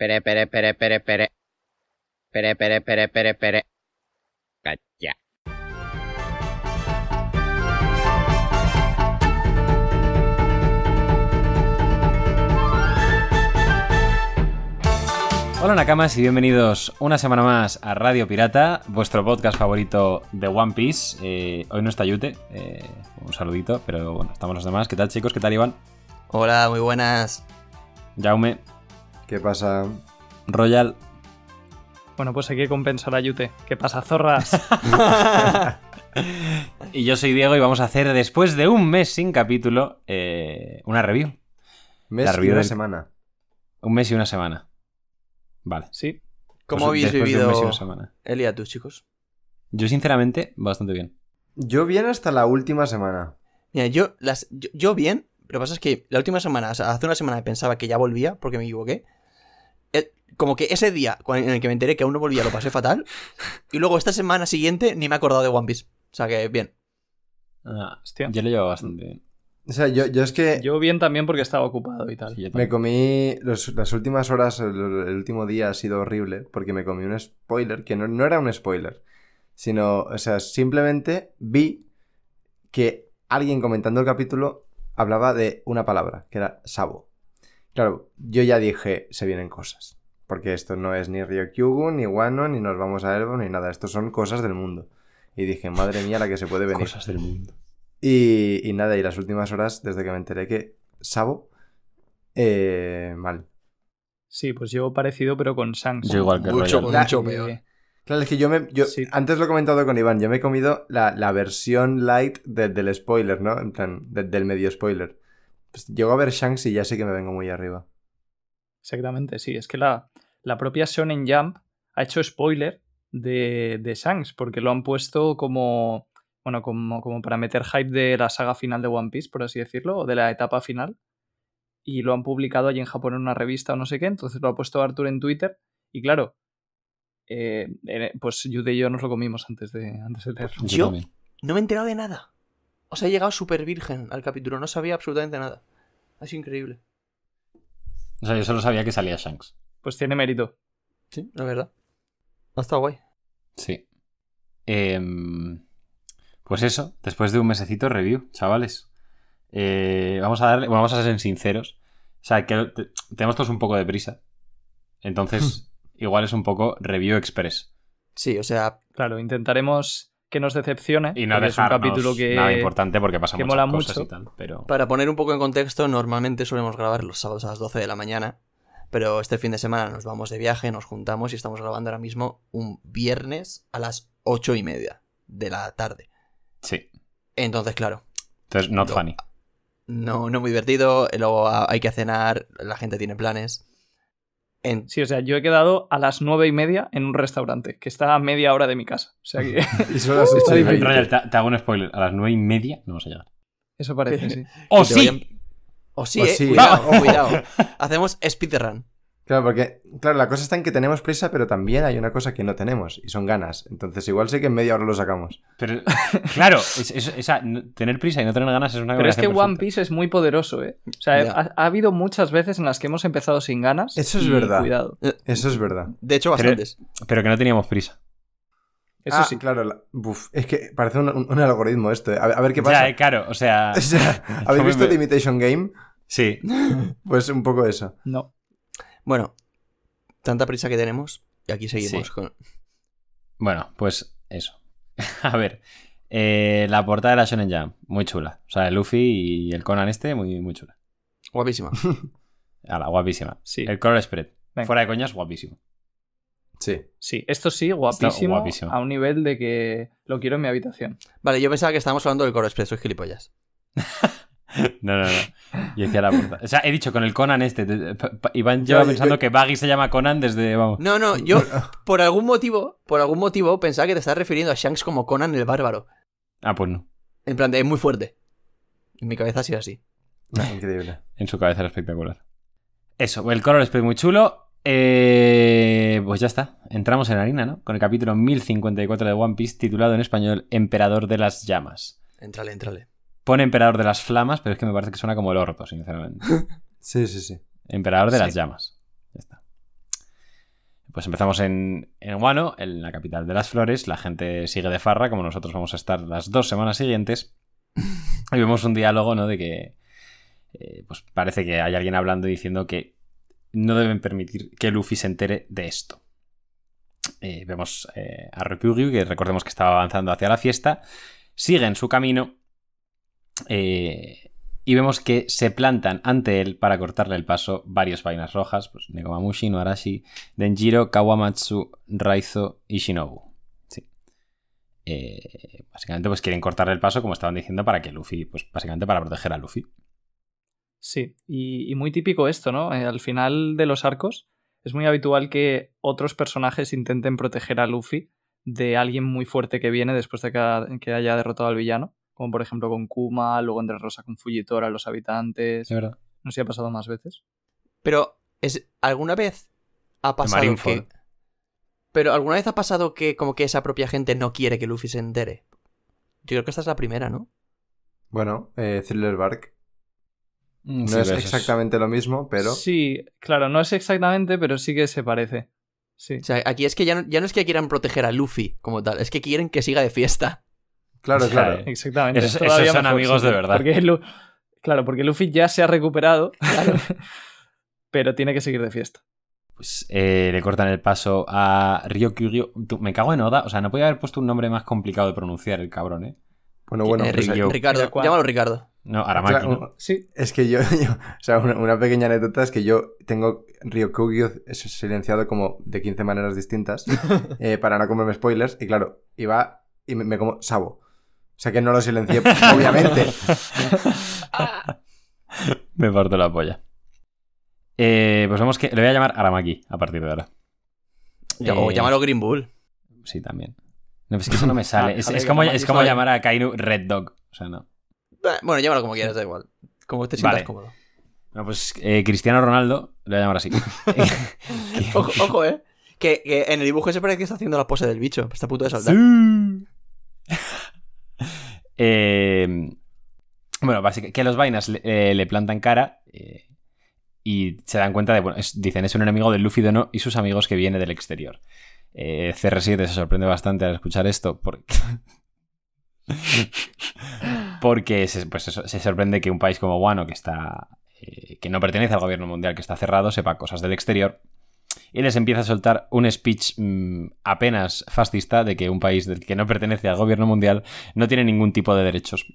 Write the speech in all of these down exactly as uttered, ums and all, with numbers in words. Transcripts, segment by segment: Pere, pere, pere, pere, pere. Pere, pere, pere, pere, pere. Calla. Hola Nakamas y bienvenidos una semana más a Radio Pirata, vuestro podcast favorito de One Piece. Eh, hoy no está Yute, eh, un saludito, pero bueno, estamos los demás. ¿Qué tal chicos? ¿Qué tal Iván? Hola, muy buenas. Jaume. ¿Qué pasa? Royal. Bueno, pues hay que compensar a Yute. ¿Qué pasa, zorras? Y yo soy Diego y vamos a hacer, después de un mes sin capítulo, eh, una review. Mes La review y una del... semana. Un mes y una semana. Vale. Sí. ¿Cómo pues, habéis vivido el hiatus, chicos? Yo, sinceramente, bastante bien. Yo bien hasta la última semana. Mira, yo, las, yo, yo bien, lo que pasa es que la última semana, o sea, hace una semana pensaba que ya volvía porque me equivoqué. Eh, como que ese día en el que me enteré que aún no volvía lo pasé fatal. Y luego esta semana siguiente ni me he acordado de One Piece. O sea que bien. Ah, hostia. Yo lo llevo bastante bien. O sea, yo, yo es que... Yo bien también porque estaba ocupado y tal. Sí, me comí... Los, las últimas horas, el, el último día ha sido horrible porque me comí un spoiler, que no, no era un spoiler, sino, o sea, simplemente vi que alguien comentando el capítulo hablaba de una palabra, que era Sabo. Claro, yo ya dije, se vienen cosas. Porque esto no es ni Ryokugyu, ni Wano, ni nos vamos a Elbaf, ni nada. Esto son cosas del mundo. Y dije, madre mía, la que se puede venir. Cosas del mundo. Y, y nada, y las últimas horas, desde que me enteré que Sabo, eh, mal. Sí, pues yo parecido, pero con Shanks. Yo igual que mucho, Royal. Mucho peor. Eh, claro, es que yo me... Yo, sí. Antes lo he comentado con Iván, yo me he comido la, la versión light de, del spoiler, ¿no? En plan, de, del medio spoiler. Pues llego a ver Shanks y ya sé que me vengo muy arriba. Exactamente, sí. Es que la, la propia Shonen Jump ha hecho spoiler de, de Shanks, porque lo han puesto como... Bueno, como, como para meter hype de la saga final de One Piece, por así decirlo, o de la etapa final. Y lo han publicado allí en Japón en una revista o no sé qué, entonces lo ha puesto Arthur en Twitter. Y claro, eh, eh, pues Yute y yo nos lo comimos antes de, antes de leerlo. Yo no me he enterado de nada. O sea, he llegado súper virgen al capítulo, no sabía absolutamente nada. Ha sido increíble. O sea, yo solo sabía que salía Shanks. Pues tiene mérito. Sí, la verdad. Ha estado guay. Sí. Eh... Pues eso, después de un mesecito review, chavales. Eh, vamos a darle, bueno, vamos a ser sinceros. O sea, que te, tenemos todos un poco de prisa. Entonces, igual es un poco review express. Sí, o sea, claro, intentaremos que nos decepcione. Y no dejarnos un capítulo que, nada importante porque pasa muchas cosas mucho. Y tal. Pero... Para poner un poco en contexto, normalmente solemos grabar los sábados a las doce de la mañana. Pero este fin de semana nos vamos de viaje, nos juntamos y estamos grabando ahora mismo un viernes a las ocho y media de la tarde. Sí. Entonces, claro. Entonces, not funny. No, no muy divertido. Luego hay que cenar, la gente tiene planes. En... Sí, o sea, yo he quedado a las nueve y media en un restaurante, que está a media hora de mi casa. O sea que... y solo las ocho y media. Royal, te, te hago un spoiler. A las nueve y media no vas a llegar. Eso parece, sí. ¡Oh, sí! Vayan... ¡Oh, sí! ¡Oh, sí! Eh. Cuidado, oh, cuidado. Hacemos speedrun. Claro, porque claro, la cosa está en que tenemos prisa, pero también hay una cosa que no tenemos, y son ganas. Entonces igual sé que en media hora lo sacamos. Pero claro, es, es, es a, tener prisa y no tener ganas es una cosa. Pero es que perfecta. One Piece es muy poderoso, ¿eh? O sea, yeah. ha, ha habido muchas veces en las que hemos empezado sin ganas. Eso es y, verdad. Cuidado. Eso es verdad. De hecho, bastantes. Pero, pero que no teníamos prisa. Eso ah, sí. Claro, la, uf, es que parece un, un, un algoritmo esto. ¿Eh? A, a ver qué pasa. Ya, claro, o sea... O sea ¿habéis visto me... The Imitation Game? Sí. Pues un poco eso. No. Bueno, tanta prisa que tenemos y aquí seguimos sí. con... Bueno, pues eso. A ver, eh, la portada de la Shonen Jump, muy chula. O sea, el Luffy y el Conan este, muy, muy chula. Guapísima. Ala, guapísima. Sí. El color spread. Venga. Fuera de coñas, guapísimo. Sí. Sí, esto sí, guapísimo, guapísimo. A un nivel de que lo quiero en mi habitación. Vale, yo pensaba que estábamos hablando del color spread, sois gilipollas. No, no, no. Yo decía la portada. O sea, he dicho con el Conan este. Te, pa, pa, Iván lleva pensando yo... que Baggy se llama Conan desde. Vamos. No, no, yo por algún motivo, por algún motivo pensaba que te estás refiriendo a Shanks como Conan el bárbaro. Ah, pues no. En plan, de, es muy fuerte. En mi cabeza ha sido así. No, increíble. En su cabeza era espectacular. Eso, el color es muy chulo. Eh, pues ya está. Entramos en harina, ¿no? Con el capítulo mil cincuenta y cuatro de One Piece, titulado en español Emperador de las Llamas. Entrale, entrale. Pone Emperador de las Flamas, pero es que me parece que suena como el orto, sinceramente. Sí, sí, sí. Emperador de sí. las Llamas. Ya está. Pues empezamos en, en Wano, en la capital de las flores. La gente sigue de farra, como nosotros vamos a estar las dos semanas siguientes. Y vemos un diálogo, ¿no? De que eh, pues parece que hay alguien hablando y diciendo que no deben permitir que Luffy se entere de esto. Eh, vemos eh, a Ryokugyu, que recordemos que estaba avanzando hacia la fiesta. Sigue en su camino. Eh, y vemos que se plantan ante él para cortarle el paso varios vainas rojas. Pues Nekomamushi, Noarashi, Denjiro, Kawamatsu, Raizo y Shinobu. Sí. Eh, básicamente pues quieren cortarle el paso, como estaban diciendo, para que Luffy, pues básicamente para proteger a Luffy. Sí, y, y muy típico esto, ¿no? Eh, al final de los arcos es muy habitual que otros personajes intenten proteger a Luffy de alguien muy fuerte que viene después de que, ha, que haya derrotado al villano. Como por ejemplo con Kuma, luego entre Rosa con Fujitora, los habitantes. De verdad. No sé si ha pasado más veces. Pero, ¿es, ¿alguna vez ha pasado que... Pero, ¿alguna vez ha pasado que como que esa propia gente no quiere que Luffy se entere? Yo creo que esta es la primera, ¿no? Bueno, eh, Thriller Bark. No sí, es exactamente lo mismo, pero... Sí, claro, no es exactamente, pero sí que se parece. Sí. O sea, aquí es que ya no, ya no es que quieran proteger a Luffy como tal, es que quieren que siga de fiesta. Claro, claro. Exactamente. Es, esos son amigos de verdad. Porque Lu... Claro, porque Luffy ya se ha recuperado, claro, pero tiene que seguir de fiesta. Pues eh, le cortan el paso a Ryokugyu. Me cago en Oda, o sea, no podía haber puesto un nombre más complicado de pronunciar el cabrón, ¿eh? Bueno, bueno. Eh, Ricardo, Ricardo llámalo Ricardo. No, Aramaki. O sea, ¿no? Sí. Es que yo, yo o sea, una, una pequeña anécdota es que yo tengo Ryokugyu silenciado como de quince maneras distintas eh, para no comerme spoilers. Y claro, iba y me, me como Sabo. O sea que no lo silencié, obviamente. Me parto la polla. Eh, pues vemos que le voy a llamar Aramaki a partir de ahora. O eh... llámalo Green Bull. Sí, también. No, es que eso no me sale. Ah, es, es como, es como llamar a Kainu Red Dog. O sea, no. Bueno, llámalo como quieras, da igual. Como te sientas vale. Cómodo. No, pues eh, Cristiano Ronaldo le voy a llamar así. ojo, ojo, eh. Que, que en el dibujo ese parece que está haciendo la pose del bicho. Está a punto de saltar. Sí. eh, bueno, básicamente que los vainas le, eh, le plantan cara eh, y se dan cuenta de... Bueno, es, dicen, es un enemigo del Luffy Dono y sus amigos que viene del exterior. Eh, C R siete se sorprende bastante al escuchar esto porque... Porque se, pues eso, se sorprende que un país como Wano, que está eh, que no pertenece al gobierno mundial, que está cerrado, sepa cosas del exterior. Y les empieza a soltar un speech mmm, apenas fascista de que un país del que no pertenece al gobierno mundial no tiene ningún tipo de derechos.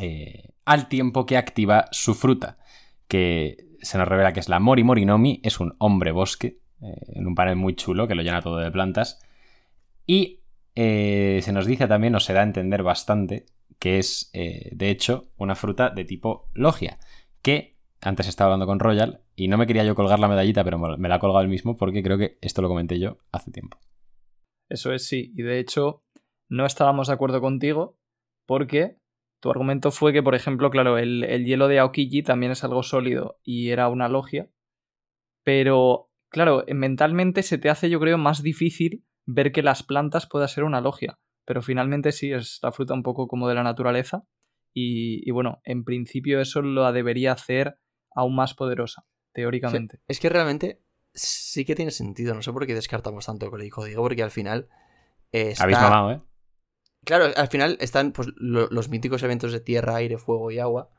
Eh, al tiempo que activa su fruta, que se nos revela que es la Mori Morinomi, es un hombre bosque, eh, en un panel muy chulo que lo llena todo de plantas. Y eh, se nos dice también, o se da a entender bastante... que es, eh, de hecho, una fruta de tipo logia, que antes estaba hablando con Royal y no me quería yo colgar la medallita, pero me la ha colgado él mismo porque creo que esto lo comenté yo hace tiempo. Eso es, sí, y de hecho no estábamos de acuerdo contigo porque tu argumento fue que, por ejemplo, claro, el, el hielo de Aokiji también es algo sólido y era una logia, pero, claro, mentalmente se te hace, yo creo, más difícil ver que las plantas pueda ser una logia. Pero finalmente sí, es la fruta un poco como de la naturaleza y, y bueno, en principio eso la debería hacer aún más poderosa, teóricamente. O sea, es que realmente sí que tiene sentido, no sé por qué descartamos tanto lo que dijo Diego, porque al final eh, está... Habéis mamado, ¿eh? Claro, al final están pues, lo, los míticos elementos de tierra, aire, fuego y agua.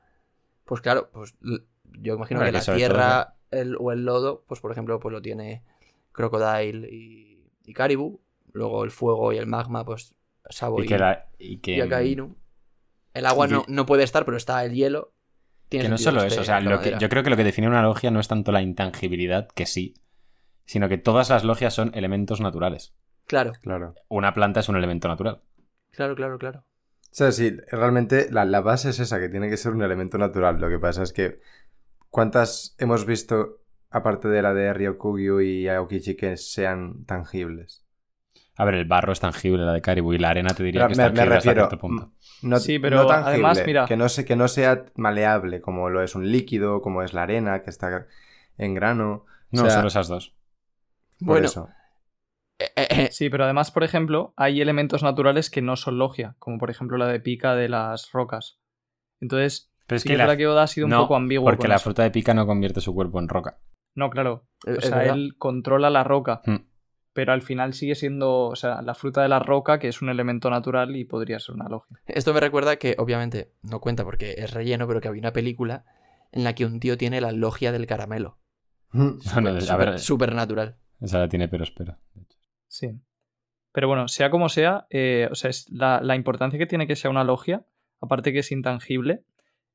Pues claro, pues yo imagino bueno, que, que la tierra todo, ¿no? el, o el lodo, pues por ejemplo, pues lo tiene Crocodile y, y Caribou, luego el fuego y el magma, pues Sabo y, y, que la, y que Yakainu. El agua no, no puede estar, pero está el hielo. Tiene que no solo eso, o sea, lo que, yo creo que lo que define una logia no es tanto la intangibilidad, que sí, sino que todas las logias son elementos naturales. Claro. Claro. Una planta es un elemento natural. Claro, claro, claro. O sea, sí, realmente la, la base es esa, que tiene que ser un elemento natural. Lo que pasa es que ¿cuántas hemos visto, aparte de la de Ryokugyu y Aokiji, que sean tangibles? A ver, el barro es tangible, la de Caribou, y la arena te diría pero que es tangible me refiero, hasta cierto punto. No, sí, pero no tangible, además, mira... Que no, se, que no sea maleable, como lo es un líquido, como es la arena, que está en grano... No, o sea, solo esas dos. Bueno. Eso. Eh, eh. Sí, pero además, por ejemplo, hay elementos naturales que no son logia, como por ejemplo la de pica de las rocas. Entonces, pero es sí que la verdad que Oda ha sido no, un poco ambiguo. Porque la eso. Fruta de pica no convierte su cuerpo en roca. No, claro. O sea, él controla la roca, mm. pero al final sigue siendo, o sea, la fruta de la roca, que es un elemento natural y podría ser una logia. Esto me recuerda que, obviamente, no cuenta porque es relleno, pero que había una película en la que un tío tiene la logia del caramelo. Mm. Super, no, no, super, a ver, super natural. Esa la tiene, pero espera. Sí. Pero bueno, sea como sea, eh, o sea, es la, la importancia que tiene que sea una logia, aparte que es intangible,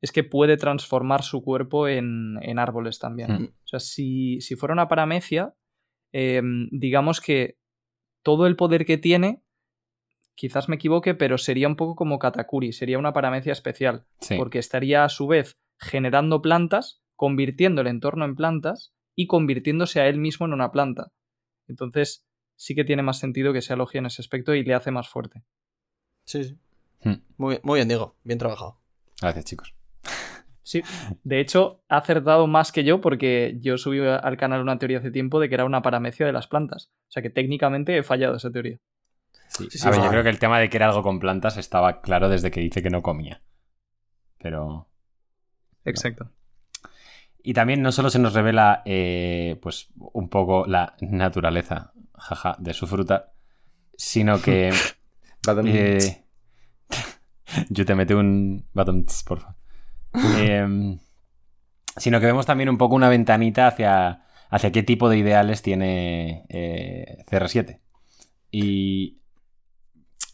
es que puede transformar su cuerpo en, en árboles también. Mm. O sea, si, si fuera una paramecia, eh, digamos que todo el poder que tiene, quizás me equivoque, pero sería un poco como Katakuri, sería una paramecia especial, sí. porque estaría a su vez generando plantas, convirtiendo el entorno en plantas y convirtiéndose a él mismo en una planta. Entonces sí que tiene más sentido que sea logia en ese aspecto y le hace más fuerte. Sí, sí. Mm. Muy bien, muy bien, Diego. Bien trabajado. Gracias, chicos. Sí, de hecho ha acertado más que yo porque yo subí al canal una teoría hace tiempo de que era una paramecia de las plantas, o sea que técnicamente he fallado esa teoría. Sí, sí, sí, a ver, yo creo que el tema de que era algo con plantas estaba claro desde que dice que no comía, pero... Exacto. No. Y también no solo se nos revela eh, pues un poco la naturaleza, jaja, de su fruta, sino que... eh... yo te metí un... por favor. Eh, sino que vemos también un poco una ventanita hacia, hacia qué tipo de ideales tiene eh, C R siete. Y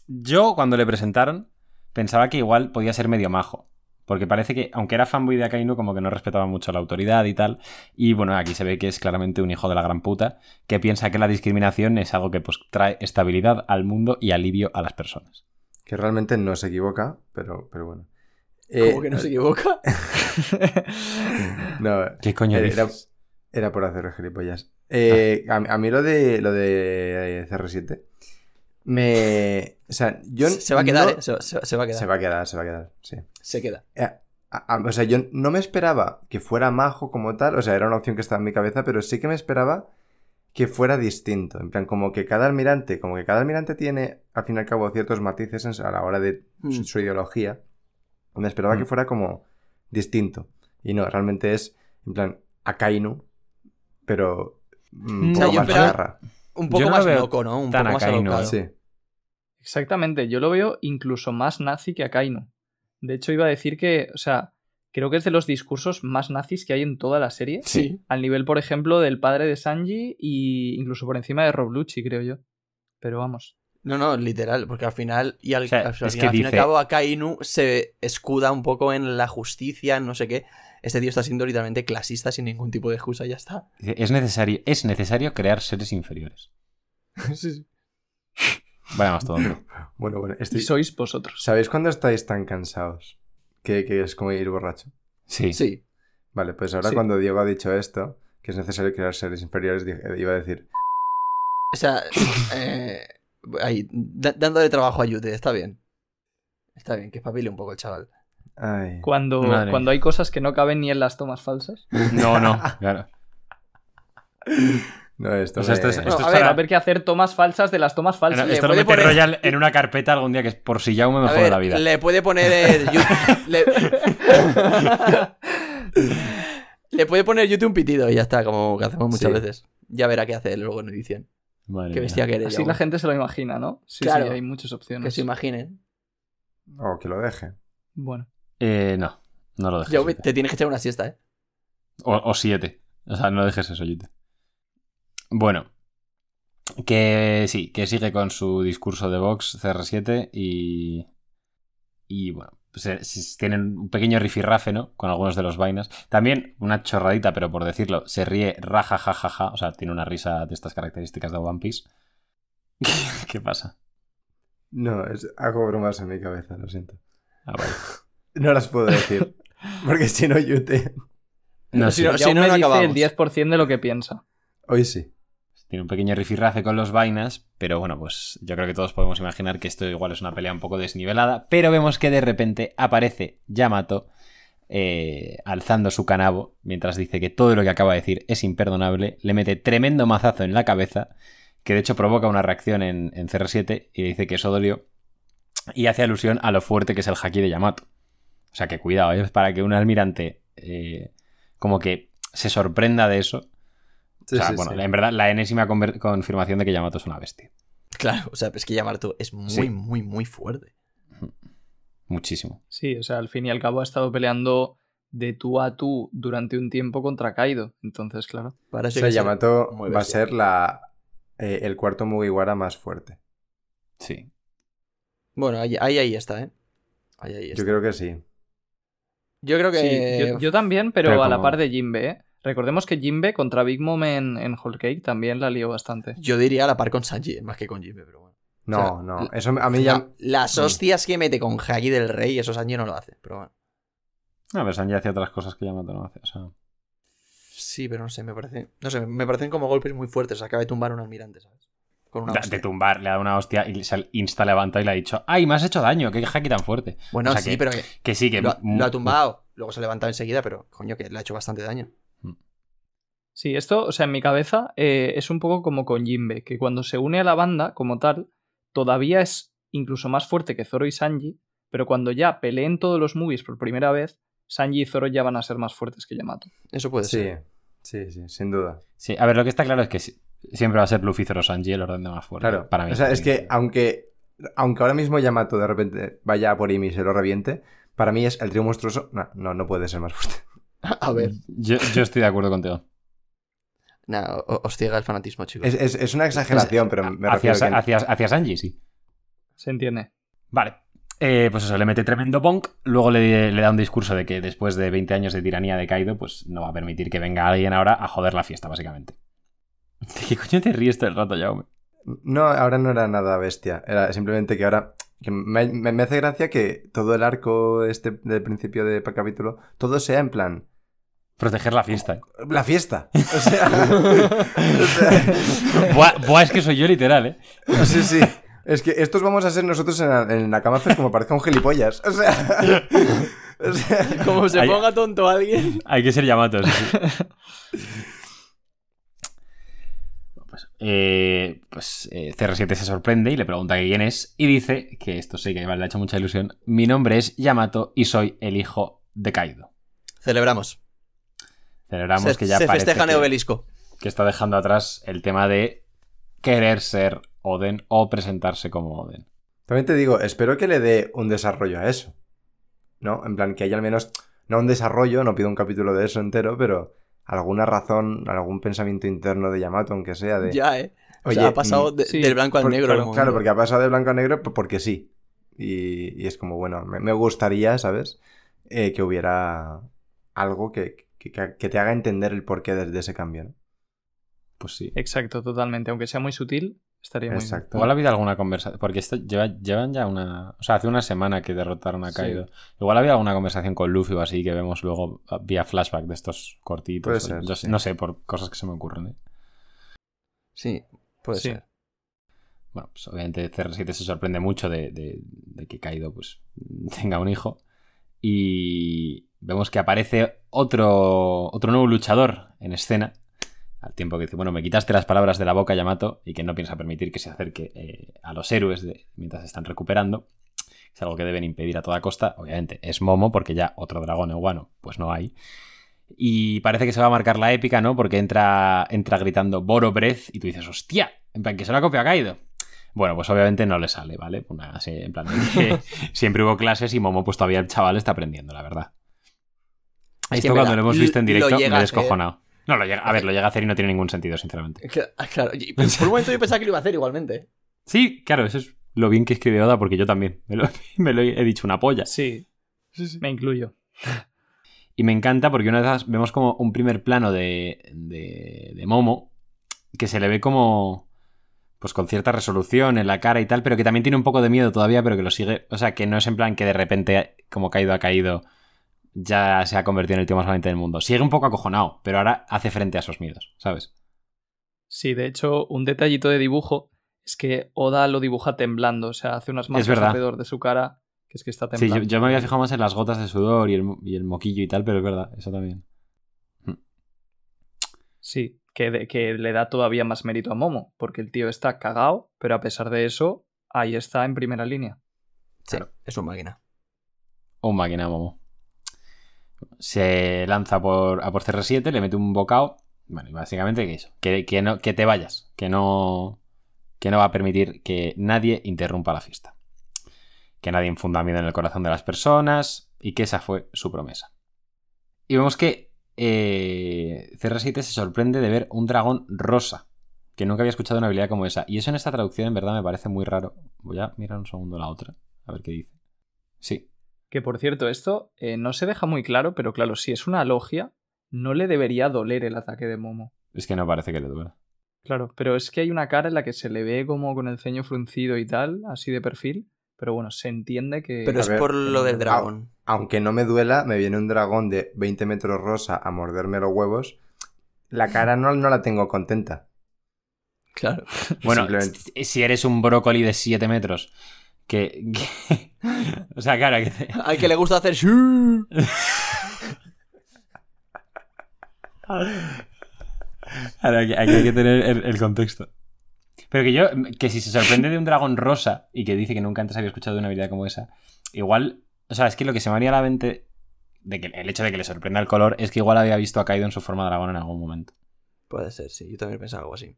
yo, cuando le presentaron, pensaba que igual podía ser medio majo, porque parece que, aunque era fanboy de Akainu, como que no respetaba mucho la autoridad y tal. Y bueno, aquí se ve que es claramente un hijo de la gran puta que piensa que la discriminación es algo que pues trae estabilidad al mundo y alivio a las personas. Que realmente no se equivoca, pero, pero bueno. ¿Cómo eh, que no se equivoca? No, ¿qué coño dices? Era, era por hacer gilipollas. Eh, ah. a, a mí lo de lo de C R siete me... O sea, yo se, se va a quedar, no, eh. se, se, se va a quedar. Se va a quedar, se va a quedar, sí. Se queda. Eh, a, a, o sea, yo no me esperaba que fuera majo como tal. O sea, era una opción que estaba en mi cabeza, pero sí que me esperaba que fuera distinto. En plan, como que cada almirante, como que cada almirante tiene, al fin y al cabo, ciertos matices en, a la hora de mm. su, su ideología. Me esperaba mm. que fuera como distinto. Y no, realmente es, en plan, Akainu, pero un poco no, más garra. Un poco yo más loco, ¿no? Un poco más alocado. Sí. Exactamente. Yo lo veo incluso más nazi que Akainu. De hecho, iba a decir que, o sea, creo que es de los discursos más nazis que hay en toda la serie. Sí. Al nivel, por ejemplo, del padre de Sanji y incluso por encima de Roblucci, creo yo. Pero vamos... No, no, literal, porque al final y al, o sea, al, final, dice... al fin y al cabo Akainu se escuda un poco en la justicia, en no sé qué. Este tío está siendo literalmente clasista sin ningún tipo de excusa, ya está. Es necesario, es necesario crear seres inferiores. Sí, sí. Vale, más todo. Bueno, bueno. Estoy... Sois vosotros. ¿Sabéis cuándo estáis tan cansados? Que, que es como ir borracho. Sí. Sí. Vale, pues ahora sí. Cuando Diego ha dicho esto, que es necesario crear seres inferiores, iba a decir... O sea... Eh... Ahí, d- dándole trabajo a Yute, está bien. Está bien, que espabile un poco el chaval. Ay, cuando, cuando hay cosas que no caben ni en las tomas falsas. No, no, claro. No, esto, o sea, esto es, esto no, es a, para... ver, a ver qué hacer tomas falsas de las tomas falsas. No, esto lo mete poner... Royal en una carpeta algún día que es por si Jaume me a jode ver, la vida. Le puede poner el... le... le puede poner Yute un pitido y ya está, como que hacemos muchas sí. veces. Ya verá qué hace luego en edición. Madre qué bestia que eres, así la gente se lo imagina, ¿no? Sí, claro, sí, hay muchas opciones. Que se imaginen. O que lo deje. Bueno. Eh, no, no lo dejes. Yo, te tienes que echar una siesta, ¿eh? O, o siete. O sea, no dejes eso, Yute. Bueno. Que sí, que sigue con su discurso de Vox, C R siete, y... Y bueno, pues, tienen un pequeño rifirrafe, ¿no? Con algunos de los vainas. También una chorradita, pero por decirlo, se ríe rajajajaja. O sea, tiene una risa de estas características de One Piece. ¿Qué pasa? No, es, hago bromas en mi cabeza, lo siento. Ah, vale. No las puedo decir. Porque si no, yo te... No, si no, si no, no acabamos. Dice el diez por ciento de lo que piensa. Hoy sí. Tiene un pequeño rifirrafe con los vainas, pero bueno, pues yo creo que todos podemos imaginar que esto igual es una pelea un poco desnivelada, pero vemos que de repente aparece Yamato eh, alzando su canabo mientras dice que todo lo que acaba de decir es imperdonable, le mete tremendo mazazo en la cabeza, que de hecho provoca una reacción en, en C R siete y dice que eso dolió, y hace alusión a lo fuerte que es el haki de Yamato. O sea que cuidado, es ¿eh? Para que un almirante eh, como que se sorprenda de eso. Sí, o sea, sí, bueno, sí. En verdad, la enésima confirmación de que Yamato es una bestia. Claro, o sea, es que Yamato es muy, sí. muy, muy fuerte. Muchísimo. Sí, o sea, al fin y al cabo ha estado peleando de tú a tú durante un tiempo contra Kaido. Entonces, claro. O sea, Yamato va a ser la, eh, el cuarto Mugiwara más fuerte. Sí. Bueno, ahí, ahí, ahí está, ¿eh? Ahí, ahí está. Yo creo que sí. Yo creo que... Sí, yo, yo también, pero, pero a como... la par de Jinbe, ¿eh? Recordemos que Jinbe contra Big Mom en, en Whole Cake también la lió bastante. Yo diría a la par con Sanji, más que con Jinbe, pero bueno. No, o sea, no, eso a mí ya... La, las hostias que mete con Haki del Rey, eso Sanji no lo hace, pero bueno. No, pero Sanji hace otras cosas que Yamato no hace, o sea... Sí, pero no sé, me parece... No sé, me parecen como golpes muy fuertes, o sea, acaba de tumbar a un almirante, ¿sabes? Con una de tumbar, le ha dado una hostia y se insta levanta y le ha dicho, ¡ay, me has hecho daño! ¡Qué Haki tan fuerte! Bueno, o sea, sí, que, pero que... Que sí, que... Lo, lo ha tumbado, luego se ha levantado enseguida, pero coño, que le ha hecho bastante daño. Sí, esto, o sea, en mi cabeza eh, es un poco como con Jinbe, que cuando se une a la banda, como tal, todavía es incluso más fuerte que Zoro y Sanji, pero cuando ya peleen todos los movies por primera vez, Sanji y Zoro ya van a ser más fuertes que Yamato. Eso puede sí, ser. Sí, sí, sin duda. Sí, a ver, lo que está claro es que siempre va a ser Luffy, Zoro, Sanji el orden de más fuerte. Claro, para mí. O sea, es que aunque, aunque ahora mismo Yamato de repente vaya por Imi y se lo reviente, para mí es el trío monstruoso. No, no, no puede ser más fuerte. A ver. Yo, yo estoy de acuerdo contigo. Nah, os ciega el fanatismo, chicos. Es, es, es una exageración, es, pero me hacia, refiero a que... hacia, hacia Sanji, sí. Se entiende. Vale. Eh, pues eso, le mete tremendo bonk. Luego le, le da un discurso de que después de veinte años de tiranía de Kaido, pues no va a permitir que venga alguien ahora a joder la fiesta, básicamente. ¿De qué coño te ríes todo el rato, Jaume? No, ahora no era nada bestia. Era simplemente que ahora... Que me, me, me hace gracia que todo el arco este del principio de capítulo, todo sea en plan... Proteger la fiesta. La fiesta. O sea. o sea... Buah, buah, es que soy yo literal, ¿eh? Sí, sí. Es que estos vamos a ser nosotros en, en Nakamafest como parezca un gilipollas. O sea. O sea como se hay, ponga tonto alguien. Hay que ser Yamato, sí. sí. Pues, eh, pues eh, C R siete se sorprende y le pregunta quién es. Y dice que esto sí que le ha hecho mucha ilusión. Mi nombre es Yamato y soy el hijo de Kaido. Celebramos. Celebramos se, que ya se festeja en Obelisco. Que está dejando atrás el tema de querer ser Oden o presentarse como Oden. También te digo, espero que le dé un desarrollo a eso, ¿no? En plan, que haya al menos, no un desarrollo, no pido un capítulo de eso entero, pero alguna razón, algún pensamiento interno de Yamato, aunque sea de... Ya, ¿eh? Oye, o sea, ha pasado de, sí, del blanco al por, negro. Por, claro, porque ha pasado de blanco al negro porque sí. Y, y es como, bueno, me, me gustaría, ¿sabes? Eh, que hubiera algo que... Que, que te haga entender el porqué de, de ese cambio, ¿no? Pues sí. Exacto, totalmente. Aunque sea muy sutil, estaría muy bien. Igual ha habido alguna conversación, porque esto lleva, llevan ya una... O sea, hace una semana que derrotaron a Kaido. Sí. Igual había alguna conversación con Luffy o así que vemos luego vía flashback de estos cortitos. Puede ser, yo, sí. No sé, por cosas que se me ocurren, ¿eh? Sí, puede sí. ser. Bueno, pues obviamente C R siete se sorprende mucho de, de, de que Kaido pues tenga un hijo. Y... Vemos que aparece otro otro nuevo luchador en escena, al tiempo que dice, bueno, me quitaste las palabras de la boca, Yamato, y que no piensa permitir que se acerque eh, a los héroes de, mientras se están recuperando. Es algo que deben impedir a toda costa. Obviamente es Momo, porque ya otro dragón en Wano pues no hay. Y parece que se va a marcar la épica, ¿no? Porque entra, entra gritando Boro Breath y tú dices, ¡hostia! En plan, que se la copia ha caído. Bueno, pues obviamente no le sale, ¿vale? Pues nada, sí, en plan, que siempre hubo clases y Momo pues todavía el chaval está aprendiendo, la verdad. Es esto cuando lo hemos visto en directo me he descojonado. No, lo llega, a ver, lo llega a hacer y no tiene ningún sentido, sinceramente. Claro, por un momento yo pensaba que lo iba a hacer igualmente. Sí, claro, eso es lo bien que escribe Oda, porque yo también me lo, me lo he dicho una polla. Sí, sí, sí, me incluyo. Y me encanta porque una vez vemos como un primer plano de, de, de Momo que se le ve como... Pues con cierta resolución en la cara y tal, pero que también tiene un poco de miedo todavía, pero que lo sigue... O sea, que no es en plan que de repente, como Kaido ha caído... ya se ha convertido en el tío más valiente del mundo. Sigue un poco acojonado, pero ahora hace frente a esos miedos, ¿sabes? Sí, de hecho, un detallito de dibujo es que Oda lo dibuja temblando, o sea, hace unas manchas alrededor de su cara, que es que está temblando. Sí, yo, yo me había fijado más en las gotas de sudor y el, y el moquillo y tal, pero es verdad, eso también. Sí, que, de, que le da todavía más mérito a Momo, porque el tío está cagao, pero a pesar de eso, ahí está en primera línea. Sí, claro. Es un máquina. Un máquina, Momo. Se lanza por, a por C R siete, le mete un bocado, Bueno, y básicamente que eso, que, que, no, que te vayas, que no, que no va a permitir que nadie interrumpa la fiesta, que nadie infunda miedo en el corazón de las personas, y que esa fue su promesa. Y vemos que eh, C R siete se sorprende de ver un dragón rosa, que nunca había escuchado una habilidad como esa, y eso en esta traducción en verdad me parece muy raro. Voy a mirar un segundo la otra, a ver qué dice. Sí. Que por cierto, esto eh, no se deja muy claro, pero claro, si es una logia, no le debería doler el ataque de Momo. Es que no parece que le duela. Claro, pero es que hay una cara en la que se le ve como con el ceño fruncido y tal, así de perfil, pero bueno, se entiende que... Pero es ver, por lo del dragón. Aunque no me duela, me viene un dragón de veinte metros rosa a morderme los huevos, la cara no, no la tengo contenta. Claro. Bueno, Simplemente... si eres un brócoli de siete metros... Que, que... O sea, claro, que... Te... Al que le gusta hacer... Claro, hay que, hay que tener el, el contexto. Pero que yo... Que si se sorprende de un dragón rosa y que dice que nunca antes había escuchado una habilidad como esa, igual... O sea, es que lo que se me haría a la mente de que el hecho de que le sorprenda el color es que igual había visto a Kaido en su forma de dragón en algún momento. Puede ser, sí. Yo también pensaba algo así.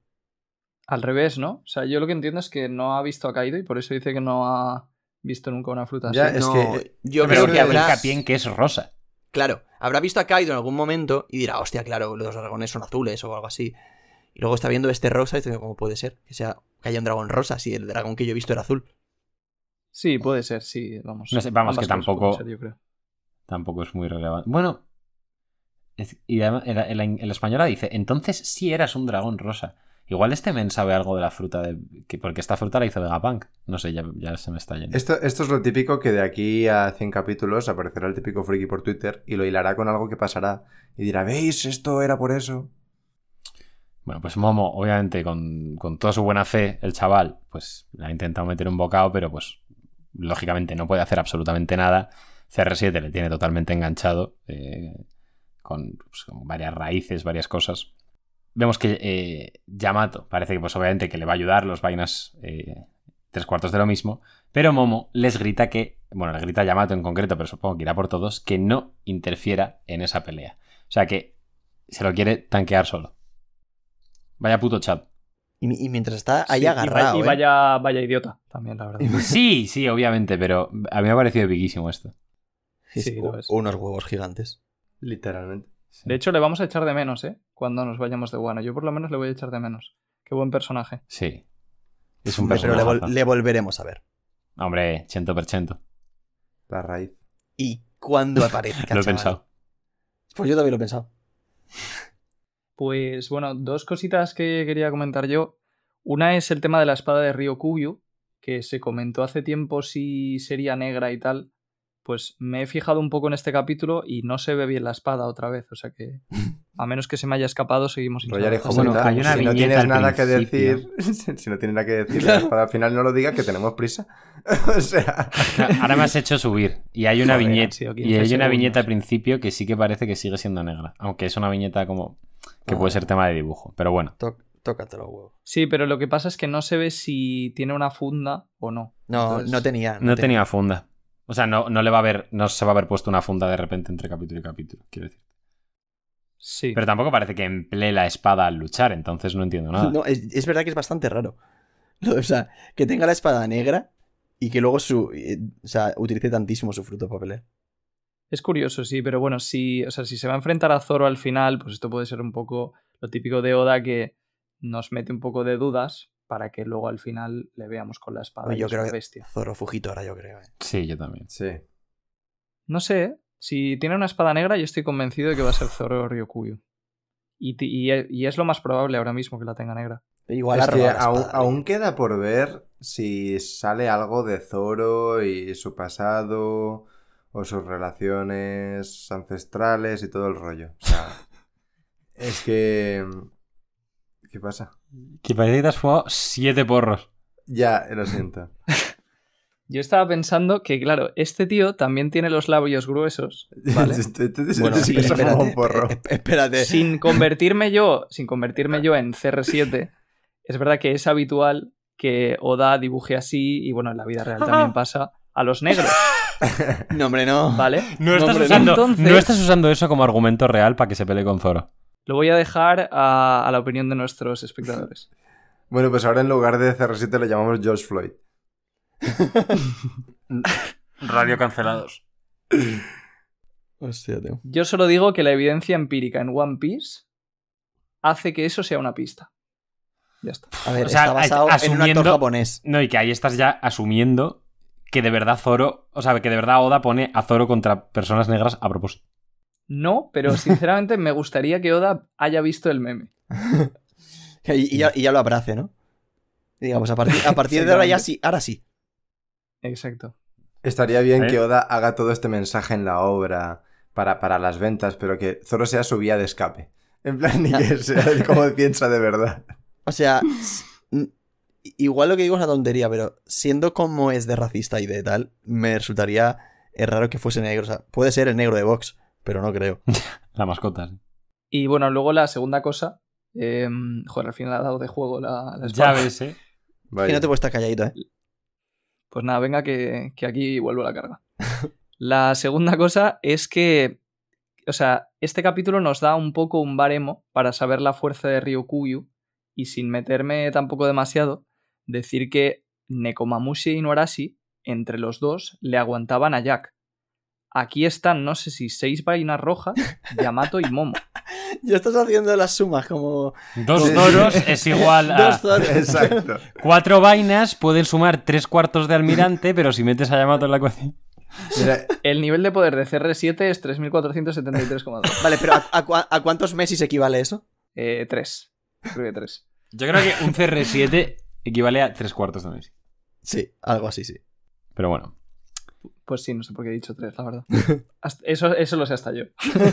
Al revés, ¿no? O sea, yo lo que entiendo es que no ha visto a Kaido y por eso dice que no ha visto nunca una fruta ya, así. Es no, que, yo creo que, que habrá hincapié en que es rosa. Claro, habrá visto a Kaido en algún momento y dirá, hostia, claro, los dragones son azules o algo así. Y luego está viendo este rosa y dice, ¿cómo puede ser? Que sea que haya un dragón rosa si el dragón que yo he visto era azul. Sí, puede ser, sí, vamos. No sé, vamos, que tampoco ser, yo creo. Tampoco es muy relevante. Bueno, es, y además, el, el, el, el español dice, entonces sí eras un dragón rosa. Igual este men sabe algo de la fruta, de... porque esta fruta la hizo Vegapunk. No sé, ya, ya se me está yendo. Esto, esto es lo típico que de aquí a cien capítulos aparecerá el típico friki por Twitter y lo hilará con algo que pasará. Y dirá, ¿veis? Esto era por eso. Bueno, pues Momo, obviamente, con, con toda su buena fe, el chaval, pues le ha intentado meter un bocado, pero pues lógicamente no puede hacer absolutamente nada. C R siete le tiene totalmente enganchado, eh, con, pues, con varias raíces, varias cosas. Vemos que eh, Yamato parece que pues obviamente que le va a ayudar, los vainas eh, tres cuartos de lo mismo, pero Momo les grita que, bueno, le grita a Yamato en concreto, pero supongo que irá por todos, que no interfiera en esa pelea. O sea que se lo quiere tanquear solo. Vaya puto chat. Y, y mientras está ahí sí, agarrado. Y, va, y vaya, ¿eh? vaya idiota también, la verdad. Sí, sí, obviamente, pero a mí me ha parecido piquísimo esto. Sí, sí, lo es. Unos huevos gigantes. Literalmente. Sí. De hecho, le vamos a echar de menos, ¿eh? Cuando nos vayamos de Wano. Yo por lo menos le voy a echar de menos. Qué buen personaje. Sí. Es un personaje. Pero le, vol- le volveremos a ver. Hombre, cien por ciento. La raíz. ¿Y cuándo aparezca? Lo he pensado. Pues yo también lo he pensado. Pues bueno, dos cositas que quería comentar yo. Una es el tema de la espada de Ryokugyu, que se comentó hace tiempo si sería negra y tal. Pues me he fijado un poco en este capítulo y no se ve bien la espada otra vez, o sea que a menos que se me haya escapado seguimos sin saber. Bueno, si no tienes nada que decir, si no tienes nada que decir, la espada al final no lo digas que tenemos prisa. O sea, ahora me has hecho subir y hay una viñeta y hay una viñeta al principio que sí que parece que sigue siendo negra, aunque es una viñeta como que puede ser tema de dibujo, pero bueno. Tócatelo, huevo. Sí, pero lo que pasa es que no se ve si tiene una funda o no. No, no tenía. No tenía funda. O sea, no, no le va a ver, no se va a haber puesto una funda de repente entre capítulo y capítulo, quiero decir. Sí. Pero tampoco parece que emplee la espada al luchar, entonces no entiendo nada. No, es, es verdad que es bastante raro. O sea, que tenga la espada negra y que luego su, o sea, utilice tantísimo su fruto para pelear. Es curioso, sí, pero bueno, si, o sea, si se va a enfrentar a Zoro al final, pues esto puede ser un poco lo típico de Oda que nos mete un poco de dudas. Para que luego al final le veamos con la espada. Yo creo que Zoro Fujitora, yo creo. ¿eh? Sí, yo también. Sí. No sé, si tiene una espada negra, yo estoy convencido de que va a ser Zoro Ryokugyu. Y, y, y es lo más probable ahora mismo que la tenga negra. Igual es que aún, aún queda por ver si sale algo de Zoro y su pasado o sus relaciones ancestrales y todo el rollo. O sea, es que... ¿Qué pasa? Que parece que te has fumado siete porros. Ya, lo siento. Yo estaba pensando que, claro, este tío también tiene los labios gruesos, ¿vale? Bueno, sí, espérate, un porro. espérate. Sin convertirme yo, sin convertirme yo en C R siete, es verdad que es habitual que Oda dibuje así, y bueno, en la vida real también pasa, a los negros. No, hombre, no. ¿Vale? No estás, no, hombre, usando, no. Entonces, no estás usando eso como argumento real para que se pelee con Zoro. Lo voy a dejar a, a la opinión de nuestros espectadores. Bueno, pues ahora en lugar de C R siete le llamamos George Floyd. Radio cancelados. Hostia, tío. Yo solo digo que la evidencia empírica en One Piece hace que eso sea una pista. Ya está. A ver, o sea, está basado en un actor japonés. No, y que ahí estás ya asumiendo que de verdad Zoro, o sea, que de verdad Oda pone a Zoro contra personas negras a propósito. No, pero sinceramente me gustaría que Oda haya visto el meme. y, y, ya, y ya lo abrace, ¿no? Digamos, a partir, a partir de ahora ya sí, ahora sí. Exacto. Estaría bien que Oda haga todo este mensaje en la obra para, para las ventas, pero que Zoro sea su vía de escape. En plan, ni que sea como piensa de verdad. O sea, igual lo que digo es una tontería, pero siendo como es de racista y de tal, me resultaría raro que fuese negro. O sea, puede ser el negro de Vox, pero no creo. La mascota, sí. Y bueno, luego la segunda cosa. Eh, joder, al final ha dado de juego la, la espada. Ya ves, ¿eh? Vaya. Que no te puedes estar calladito, ¿eh? Pues nada, venga, que, que aquí vuelvo a la carga. La segunda cosa es que, o sea, este capítulo nos da un poco un baremo para saber la fuerza de Ryokugyu y, sin meterme tampoco demasiado, decir que Nekomamushi y Norashi, entre los dos, le aguantaban a Jack. Aquí están, no sé si, seis vainas rojas, Yamato y Momo. Ya estás haciendo las sumas como... Dos toros es igual a... Dos toros. Exacto. Cuatro vainas pueden sumar tres cuartos de almirante, pero si metes a Yamato en la ecuación... Mira, el nivel de poder de C R siete es tres mil cuatrocientos setenta y tres coma dos. Vale, pero ¿a, a, a cuántos Messis equivale eso? Eh, tres. Creo que tres. Yo creo que un C R siete equivale a tres cuartos de Messi. Sí, algo así, sí. Pero bueno. Pues sí, no sé por qué he dicho tres, la verdad. Eso, eso lo sé hasta yo.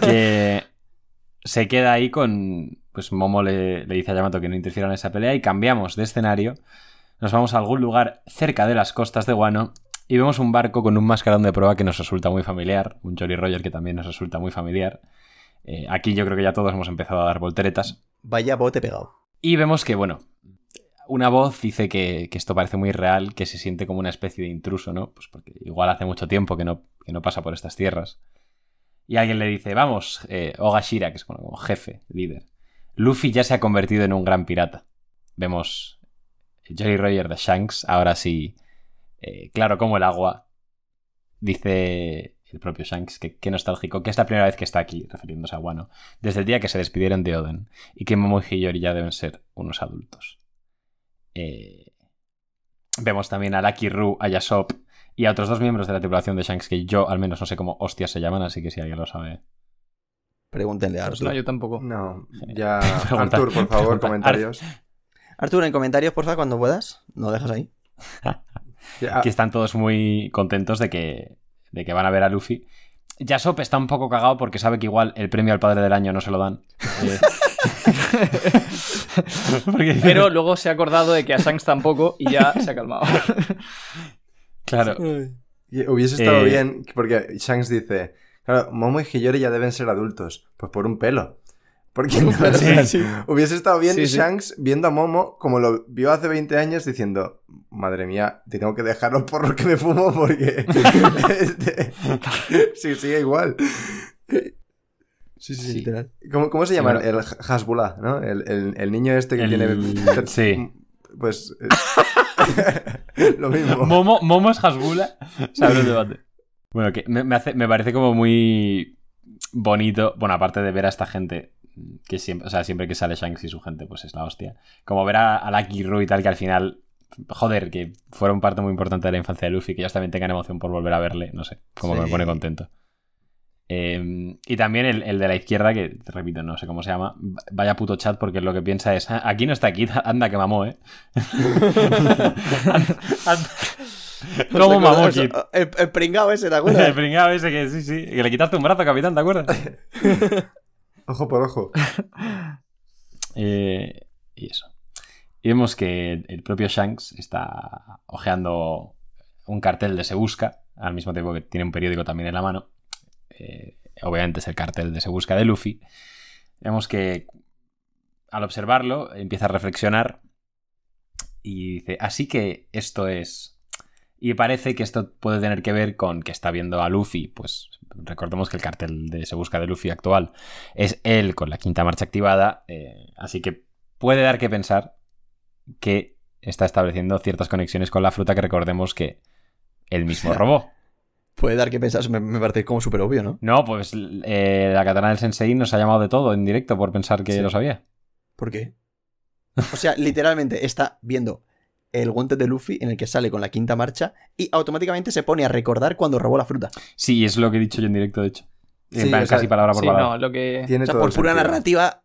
Que... se queda ahí con... pues Momo le, le dice a Yamato que no interfiera en esa pelea y cambiamos de escenario. Nos vamos a algún lugar cerca de las costas de Wano y vemos un barco con un mascarón de proa que nos resulta muy familiar. Un Jolly Roger que también nos resulta muy familiar. Eh, aquí yo creo que ya todos hemos empezado a dar volteretas. Vaya bote pegado. Y vemos que, bueno, una voz dice que, que esto parece muy real, que se siente como una especie de intruso, ¿no? Pues porque igual hace mucho tiempo que no, que no pasa por estas tierras. Y alguien le dice, vamos, eh, Ogashira, que es como jefe, líder. Luffy ya se ha convertido en un gran pirata. Vemos Jolly Roger de Shanks, ahora sí, eh, claro como el agua. Dice el propio Shanks, que, que nostálgico, que es la primera vez que está aquí, refiriéndose a Wano, desde el día que se despidieron de Oden, y que Momo y Hiyori ya deben ser unos adultos. Eh, vemos también a Lucky Roo, a Yasopp, y a otros dos miembros de la tripulación de Shanks que yo al menos no sé cómo hostias se llaman, así que si alguien lo sabe... pregúntenle a Arthur. No, yo tampoco. No, ya... Arthur, por favor, comentarios. Ar... Arthur, en comentarios, porfa, cuando puedas. No dejas ahí. Que están todos muy contentos de que, de que van a ver a Luffy. Yasopp está un poco cagado porque sabe que igual el premio al padre del año no se lo dan. porque... Pero luego se ha acordado de que a Shanks tampoco y ya se ha calmado. Claro. Hubiese estado eh... bien, porque Shanks dice, claro, Momo y Hiyori ya deben ser adultos, pues por un pelo. Porque no, sí, o sea, sí. Hubiese estado bien sí, Shanks sí. Viendo a Momo como lo vio hace veinte años diciendo, madre mía, te tengo que dejar los porros que me fumo porque este... sí, sigue igual. Sí, sí, sí. Literal. ¿Cómo, cómo se llama? Bueno, el Hasbullah, ¿no? El, el, el niño este que el... tiene... Sí. Pues... lo mismo. Momo, Momo es Hasbula. Sabe el debate. Bueno, que me, me, hace, me parece como muy bonito. Bueno, aparte de ver a esta gente que siempre, o sea, siempre que sale Shanks y su gente, pues es la hostia. Como ver a, a Lucky Roo y tal, que al final, joder, que fuera un parte muy importante de la infancia de Luffy, que ellos también tengan emoción por volver a verle. No sé, como sí. Que me pone contento. Eh, y también el, el de la izquierda, que repito, no sé cómo se llama. Vaya puto chat, porque lo que piensa es: ah, aquí no está aquí, anda que mamó, ¿eh? and, and... ¿Cómo mamó, Kid? El, el pringao ese, ¿te acuerdas? El pringao ese que sí, sí. Que le quitaste un brazo, capitán, ¿te acuerdas? Ojo por ojo. Eh, y eso. Y vemos que el, el propio Shanks está ojeando un cartel de Se Busca, al mismo tiempo que tiene un periódico también en la mano. Eh, obviamente es el cartel de Se Busca de Luffy. Vemos que al observarlo empieza a reflexionar y dice, así que esto es Y parece que esto puede tener que ver con que está viendo a Luffy. Pues recordemos que el cartel de Se Busca de Luffy actual es él con la quinta marcha activada, eh, así que puede dar que pensar que está estableciendo ciertas conexiones con la fruta que recordemos que él mismo robó. Puede dar que pensar, me, me parece como súper obvio, ¿no? No, pues eh, la katana del sensei nos ha llamado de todo en directo por pensar que sí. Lo sabía. ¿Por qué? O sea, literalmente está viendo el guante de Luffy en el que sale con la quinta marcha y automáticamente se pone a recordar cuando robó la fruta. Sí, es lo que he dicho yo en directo, de hecho. Sí, en plan, casi sea, palabra por sí, palabra. No, lo que... Tiene o sea, todo por pura sentido. Narrativa...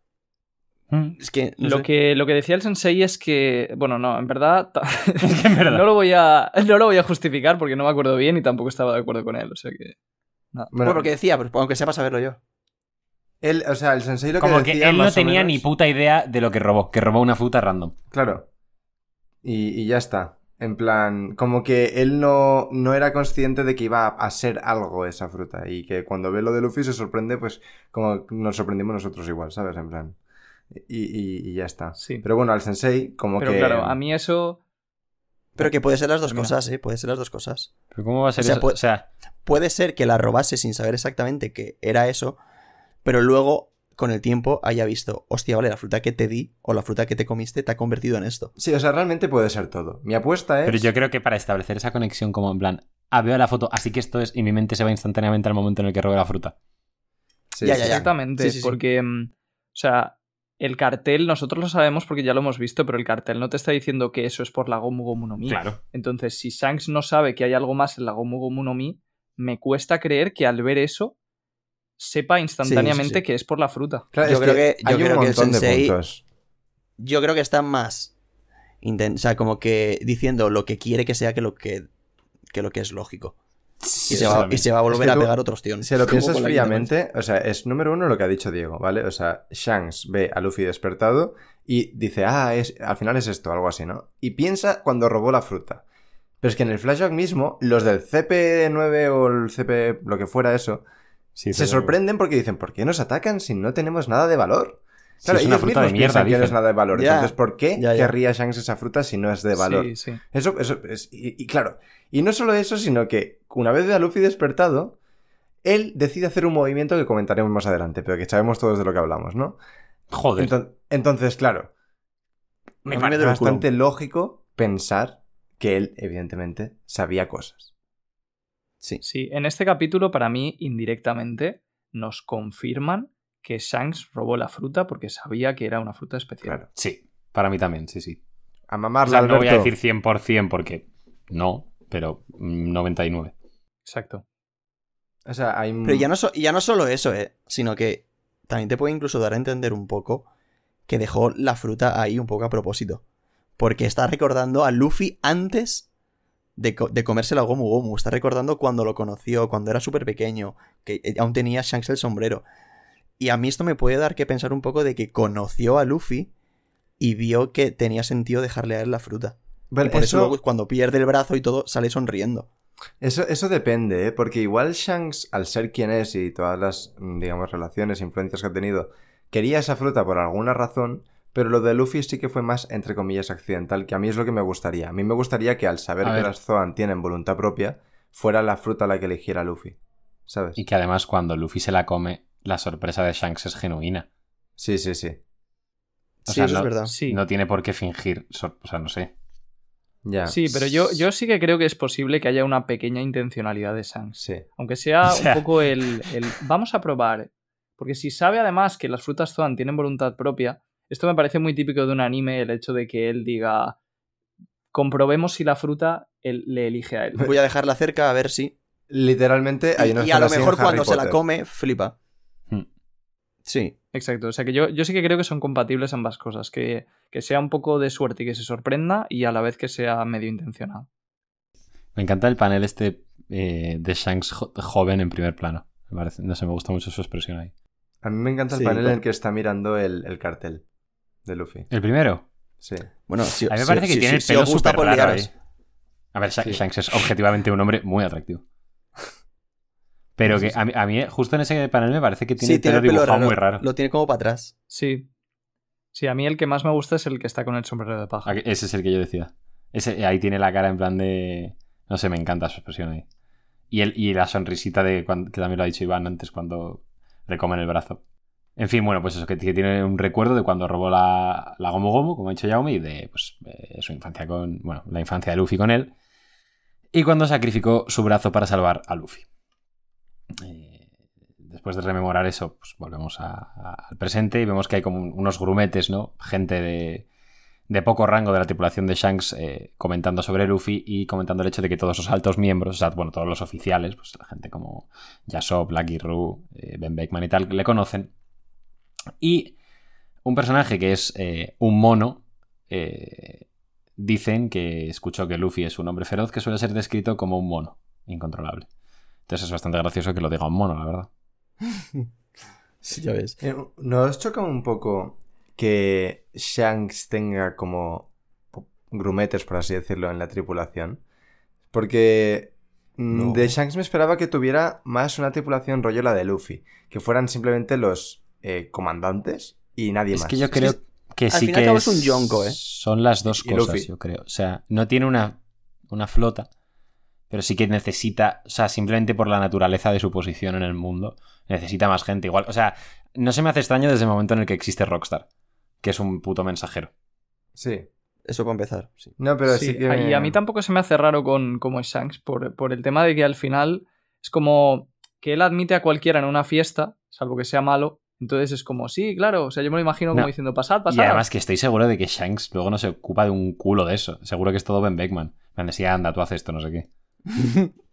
Es que, no lo, que, lo que decía el sensei es que, bueno, no, en verdad, es que en verdad. No, lo voy a, no lo voy a justificar porque no me acuerdo bien y tampoco estaba de acuerdo con él, o sea que... No. Bueno, bueno, lo que decía, pues, aunque sepa saberlo yo. Él, o sea, el sensei lo que como decía... Como que él no tenía menos... ni puta idea de lo que robó, que robó una fruta random. Claro. Y, y ya está. En plan, como que él no, no era consciente de que iba a ser algo esa fruta y que cuando ve lo de Luffy se sorprende, pues como nos sorprendimos nosotros igual, ¿sabes? En plan... Y, y, y ya está. Sí. Pero bueno, al sensei, como pero que... Pero claro, a mí eso... Pero que puede ser las dos Mira. cosas, ¿eh? Puede ser las dos cosas. ¿Pero cómo va a ser o sea, eso? Puede, o sea... puede ser que la robase sin saber exactamente que era eso, pero luego, con el tiempo, haya visto, hostia, vale, la fruta que te di o la fruta que te comiste te ha convertido en esto. Sí, o sea, realmente puede ser todo. Mi apuesta es... Pero yo creo que para establecer esa conexión como en plan, ah, veo la foto, así que esto es, y mi mente se va instantáneamente al momento en el que robé la fruta. Sí, ya, sí, ya, ya. Exactamente, sí, sí, sí. Porque, o sea... El cartel, nosotros lo sabemos porque ya lo hemos visto, pero el cartel no te está diciendo que eso es por la Gomu Gomu no Mi. Claro. Entonces, si Shanks no sabe que hay algo más en la Gomu Gomu no Mi, me cuesta creer que al ver eso sepa instantáneamente sí, sí, sí. que es por la fruta. Claro, yo creo que, que, yo creo que el sensei, yo creo que está más inten- o sea, como que diciendo lo que quiere que sea que lo que, que, lo que es lógico. Y se, va, y se va a volver es que a pegar otros tiones. Si lo piensas fríamente, o sea, es número uno lo que ha dicho Diego, ¿vale? O sea, Shanks ve a Luffy despertado y dice, ah, es, al final es esto, algo así, ¿no? Y piensa cuando robó la fruta. Pero es que en el flashback mismo, los del C P nueve o el C P, lo que fuera eso, sí, se sorprenden porque dicen, ¿por qué nos atacan si no tenemos nada de valor? Claro, si es una fruta de mierda, que no es nada de valor. Yeah. Entonces, ¿por qué yeah, yeah. querría Shanks esa fruta si no es de valor? Sí, sí. Eso, eso es... Y, y claro, y no solo eso, sino que una vez de a Luffy despertado, él decide hacer un movimiento que comentaremos más adelante, pero que sabemos todos de lo que hablamos, ¿no? Joder. Entonces, entonces claro, me parece bastante lógico pensar que él, evidentemente, sabía cosas. Sí. Sí, en este capítulo, para mí, indirectamente, nos confirman que Shanks robó la fruta porque sabía que era una fruta especial. Claro. Sí, para mí también, sí, sí. A mamarla, o sea, no voy a decir cien por ciento porque no, pero noventa y nueve por ciento. Exacto. O sea, hay... Pero ya no, so- ya no solo eso, eh, sino que también te puede incluso dar a entender un poco que dejó la fruta ahí un poco a propósito. Porque está recordando a Luffy antes de, co- de comerse la Gomu Gomu. Está recordando cuando lo conoció, cuando era súper pequeño, que aún tenía Shanks el sombrero. Y a mí esto me puede dar que pensar un poco de que conoció a Luffy y vio que tenía sentido dejarle a él la fruta. Vale, y por eso, eso luego cuando pierde el brazo y todo sale sonriendo. Eso, eso depende, ¿eh? Porque igual Shanks, al ser quien es y todas las, digamos, relaciones, influencias que ha tenido, quería esa fruta por alguna razón, pero lo de Luffy sí que fue más, entre comillas, accidental, que a mí es lo que me gustaría. A mí me gustaría que al saber que las Zoan tienen voluntad propia, fuera la fruta la que eligiera Luffy, ¿sabes? Y que además cuando Luffy se la come... La sorpresa de Shanks es genuina. Sí, sí, sí. O sí, sea, eso no, es verdad. Sí. No tiene por qué fingir. Sor- o sea, no sé. Ya. Sí, pero yo, yo sí que creo que es posible que haya una pequeña intencionalidad de Shanks. Sí. Aunque sea, o sea... un poco el, el... Vamos a probar. Porque si sabe además que las frutas Zoan tienen voluntad propia, esto me parece muy típico de un anime, el hecho de que él diga... Comprobemos si la fruta él, le elige a él. Voy a dejarla cerca a ver si... Literalmente hay una... Y, y a lo mejor cuando se la come, flipa. Sí, exacto. O sea que yo, yo sí que creo que son compatibles ambas cosas. Que, que sea un poco de suerte y que se sorprenda y a la vez que sea medio intencionado. Me encanta el panel este eh, de Shanks jo- joven en primer plano. Me parece, no sé, me gusta mucho su expresión ahí. A mí me encanta el sí, panel pero... en el que está mirando el, el cartel de Luffy. ¿El primero? Sí. Bueno, si, a mí me parece si, que si, tiene si, el pelo súper si raro ahí. A ver, Shanks, sí. Shanks es objetivamente un hombre muy atractivo. Pero que a mí, a mí, justo en ese panel me parece que tiene, sí, tiene el pelo dibujado raro, muy raro. Lo tiene como para atrás. Sí. Sí, a mí el que más me gusta es el que está con el sombrero de paja. Ese es el que yo decía. Ese, ahí tiene la cara en plan de... No sé, me encanta su expresión ahí. Y, el, y la sonrisita de cuando, que también lo ha dicho Iván antes cuando recomen el brazo. En fin, bueno, pues eso, que tiene un recuerdo de cuando robó la, la Gomu Gomu, como ha dicho Jaume, y de pues, eh, su infancia con... Bueno, la infancia de Luffy con él. Y cuando sacrificó su brazo para salvar a Luffy. Eh, después de rememorar eso, pues volvemos a, a, al presente y vemos que hay como un, unos grumetes, ¿no? Gente de, de poco rango de la tripulación de Shanks eh, comentando sobre Luffy y comentando el hecho de que todos los altos miembros, o sea, bueno, todos los oficiales, pues la gente como Yasopp, Lucky Roo, eh, Ben Beckman y tal, le conocen. Y un personaje que es eh, un mono, eh, dicen que escuchó que Luffy es un hombre feroz que suele ser descrito como un mono incontrolable. Entonces es bastante gracioso que lo diga un mono, la verdad. Sí, ya ves. Eh, ¿Nos choca un poco que Shanks tenga como grumetes, por así decirlo, en la tripulación? Porque... No. De Shanks me esperaba que tuviera más una tripulación rollo la de Luffy, que fueran simplemente los... Eh, comandantes y nadie es más. Es que yo creo es que, que sí que es, es un yonko, ¿eh? Son las dos y cosas, Luffy. Yo creo. O sea, no tiene una, una flota, pero sí que necesita, o sea, simplemente por la naturaleza de su posición en el mundo, necesita más gente igual. O sea, no se me hace extraño desde el momento en el que existe Rockstar, que es un puto mensajero. Sí. Eso para empezar. Sí. No, pero sí, sí que... Y a mí tampoco se me hace raro con cómo es Shanks, por, por el tema de que al final es como que él admite a cualquiera en una fiesta, salvo que sea malo. Entonces es como, sí, claro, o sea, yo me lo imagino como no. diciendo, pasad, pasad. Y además que estoy seguro de que Shanks luego no se ocupa de un culo de eso. Seguro que es todo Ben Beckman. Me decía, anda, tú haces esto, no sé qué.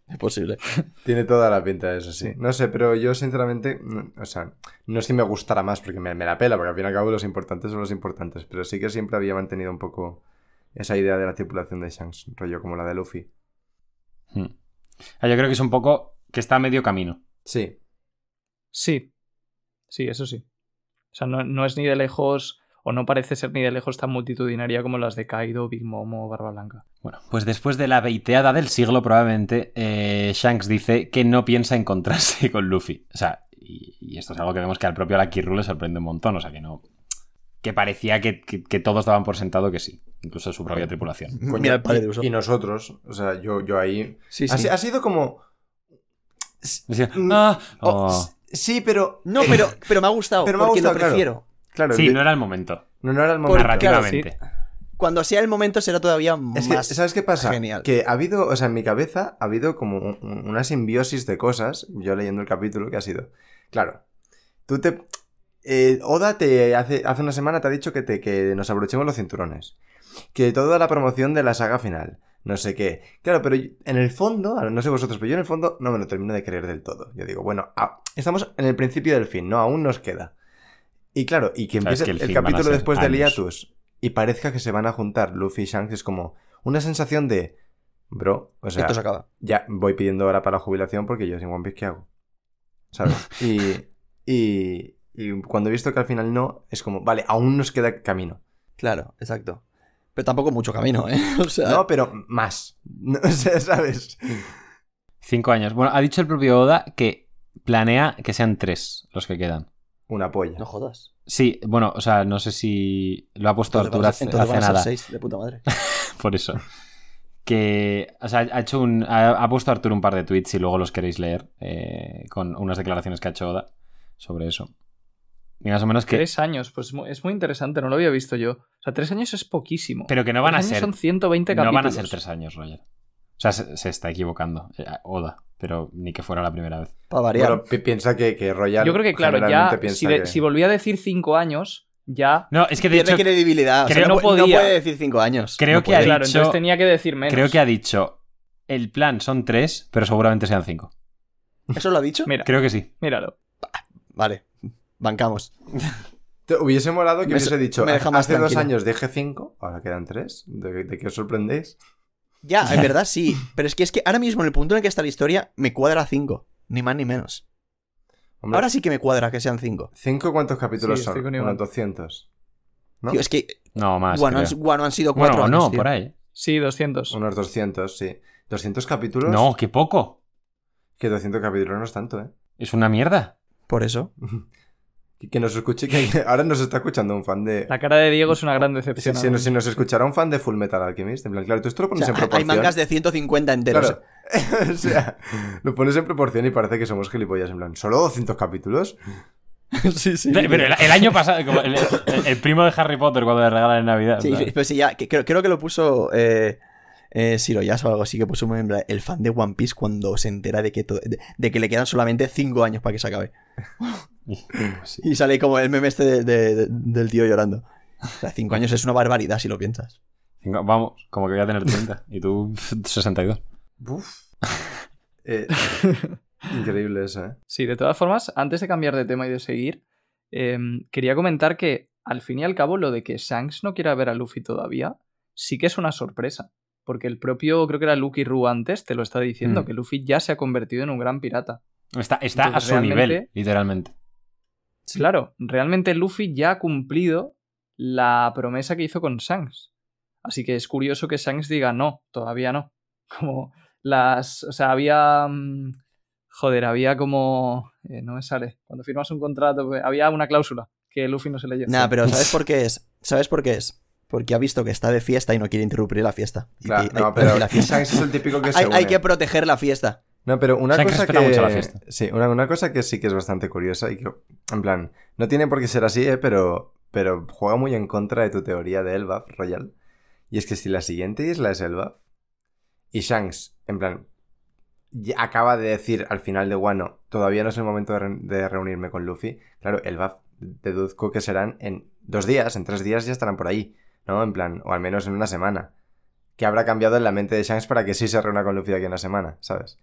Es posible. Tiene toda la pinta de eso, sí. No sé, pero yo sinceramente, no, o sea, no es que me gustara más porque me, me la pela, porque al fin y al cabo los importantes son los importantes, pero sí que siempre había mantenido un poco esa idea de la tripulación de Shanks, rollo como la de Luffy. Hmm. Ah, yo creo que es un poco que está a medio camino. Sí. Sí. Sí, eso sí. O sea, no, no es ni de lejos, o no parece ser ni de lejos tan multitudinaria como las de Kaido, Big Momo o Barba Blanca. Bueno, pues después de la beiteada del siglo probablemente, eh, Shanks dice que no piensa encontrarse con Luffy. O sea, y, y esto es algo que vemos que al propio Lucky Roo le sorprende un montón. O sea, que no... Que parecía que, que, que todos daban por sentado que sí. Incluso su propia tripulación. Mira el padre de vosotros. Y nosotros, o sea, yo, yo ahí... Sí, sí. Ha, ha sido como... Ah, oh. Oh. Sí, pero... No, pero, pero me ha gustado, pero me ha porque gustado, lo prefiero. Claro, claro, sí, de... no era el momento. No, no era el momento. Porque, narrativamente. Claro, sí. Cuando sea el momento será todavía es más que, ¿sabes qué pasa? Genial. Que ha habido, o sea, en mi cabeza ha habido como un, una simbiosis de cosas, yo leyendo el capítulo, que ha sido... Claro, tú te... Eh, Oda te hace, hace una semana te ha dicho que, te, que nos abrochemos los cinturones. Que toda la promoción de la saga final... No sé qué. Claro, pero en el fondo, no sé vosotros, pero yo en el fondo no me lo termino de creer del todo. Yo digo, bueno, a, estamos en el principio del fin, ¿no? Aún nos queda. Y claro, y que empiece que el, el capítulo después del hiatus y parezca que se van a juntar Luffy y Shanks, es como una sensación de, bro, o sea, esto se acaba. Ya voy pidiendo ahora para la jubilación porque yo sin One Piece, ¿qué hago? ¿Sabes? y, y, y cuando he visto que al final no, es como, vale, aún nos queda camino. Claro, exacto. Pero tampoco mucho camino, ¿eh? O sea... No, pero más. No sé, ¿sabes? Cinco años. Bueno, ha dicho el propio Oda que planea que sean tres los que quedan. Una polla. No jodas. Sí, bueno, o sea, no sé si lo ha puesto Arthur hace nada. Entonces van a ser seis, de puta madre. Por eso. Que, o sea, ha hecho un... Ha, ha puesto Arthur un par de tweets, si luego los queréis leer, eh, con unas declaraciones que ha hecho Oda sobre eso. Y más o menos que... Tres años, pues es muy interesante, no lo había visto yo. O sea, tres años es poquísimo. Pero que no van a ser... Son ciento veinte capítulos. No van a ser tres años, Roger. O sea, se, se está equivocando. Oda, pero ni que fuera la primera vez. Para variar. Bueno, pi- piensa que, que Roger... Yo creo que, claro, ya... Si, de, que... si volvía a decir cinco años, ya... No, es que de hecho... credibilidad. Creo, o sea, no, no, podía. No puede decir cinco años. Creo no que ha dicho... Claro, entonces tenía que decir menos. Creo que ha dicho... El plan son tres, pero seguramente sean cinco. ¿Eso lo ha dicho? Mira, creo que sí. Míralo. Vale. Bancamos. Te hubiese molado que me, hubiese dicho, me deja más hace tranquilo. Dos años dije cinco, ahora quedan tres. ¿De, de qué os sorprendéis? Ya, en verdad sí. Pero es que es que ahora mismo en el punto en el que está la historia me cuadra cinco. Ni más ni menos. Hombre, ahora sí que me cuadra que sean cinco. ¿Cinco cuántos capítulos sí, son? Unos doscientos. ¿No? Tío, es que... No, más. Bueno, han, bueno han sido cuatro bueno, años, no, tío. Por ahí. Sí, doscientos. Unos doscientos, sí. ¿doscientos capítulos? No, qué poco. Que doscientos capítulos no es tanto, ¿eh? Es una mierda. Por eso... Que nos escuche, que ahora nos está escuchando un fan de... La cara de Diego es una gran decepción. Si, si, nos, si nos escuchará un fan de Full Metal Alchemist, en plan, claro, tú esto lo pones, o sea, en proporción... Hay mangas de ciento cincuenta enteros. Claro. O sea, lo pones en proporción y parece que somos gilipollas, en plan, ¿solo doscientos capítulos? Sí, sí. Pero el, el año pasado, como el, el, el primo de Harry Potter cuando le regalan en Navidad. Sí, ¿sabes? Pero sí, ya, que, creo, creo que lo puso... Eh... Eh, Siroyas o algo así, que puso muy bien el fan de One Piece cuando se entera de que, to- de-, de que le quedan solamente cinco años para que se acabe. Sí. Y sale como el meme este de- de- de- del tío llorando. O sea, cinco años es una barbaridad si lo piensas. Cinco, vamos, como que voy a tener treinta y tú sesenta y dos. Uf. Eh, increíble eso, ¿eh? Sí, de todas formas, antes de cambiar de tema y de seguir, eh, quería comentar que al fin y al cabo lo de que Shanks no quiera ver a Luffy todavía sí que es una sorpresa. Porque el propio, creo que era Lucky Roo antes, te lo está diciendo, mm. que Luffy ya se ha convertido en un gran pirata. Está, está Entonces, a su nivel, literalmente. Claro, realmente Luffy ya ha cumplido la promesa que hizo con Shanks. Así que es curioso que Shanks diga no, todavía no. Como las... O sea, había... Joder, había como... Eh, no me sale. Cuando firmas un contrato, había una cláusula que Luffy no se leyó. Nah, pero ¿sabes por qué es? ¿Sabes por qué es? Porque ha visto que está de fiesta y no quiere interrumpir la fiesta. Claro, y, no, hay, pero la fiesta. Shanks es el típico que se une. Hay que proteger la fiesta. No, pero una Shanks cosa que... mucho la fiesta. Sí, una, una cosa que sí que es bastante curiosa y que, en plan, no tiene por qué ser así, ¿eh? Pero, pero juega muy en contra de tu teoría de Elbaf, Royal. Y es que si la siguiente isla es Elbaf y Shanks, en plan, acaba de decir al final de Wano, todavía no es el momento de, re- de reunirme con Luffy. Claro, Elbaf, deduzco que serán en dos días, en tres días ya estarán por ahí. ¿No? En plan, o al menos en una semana. Que habrá cambiado en la mente de Shanks para que sí se reúna con Luffy aquí en la semana, ¿sabes?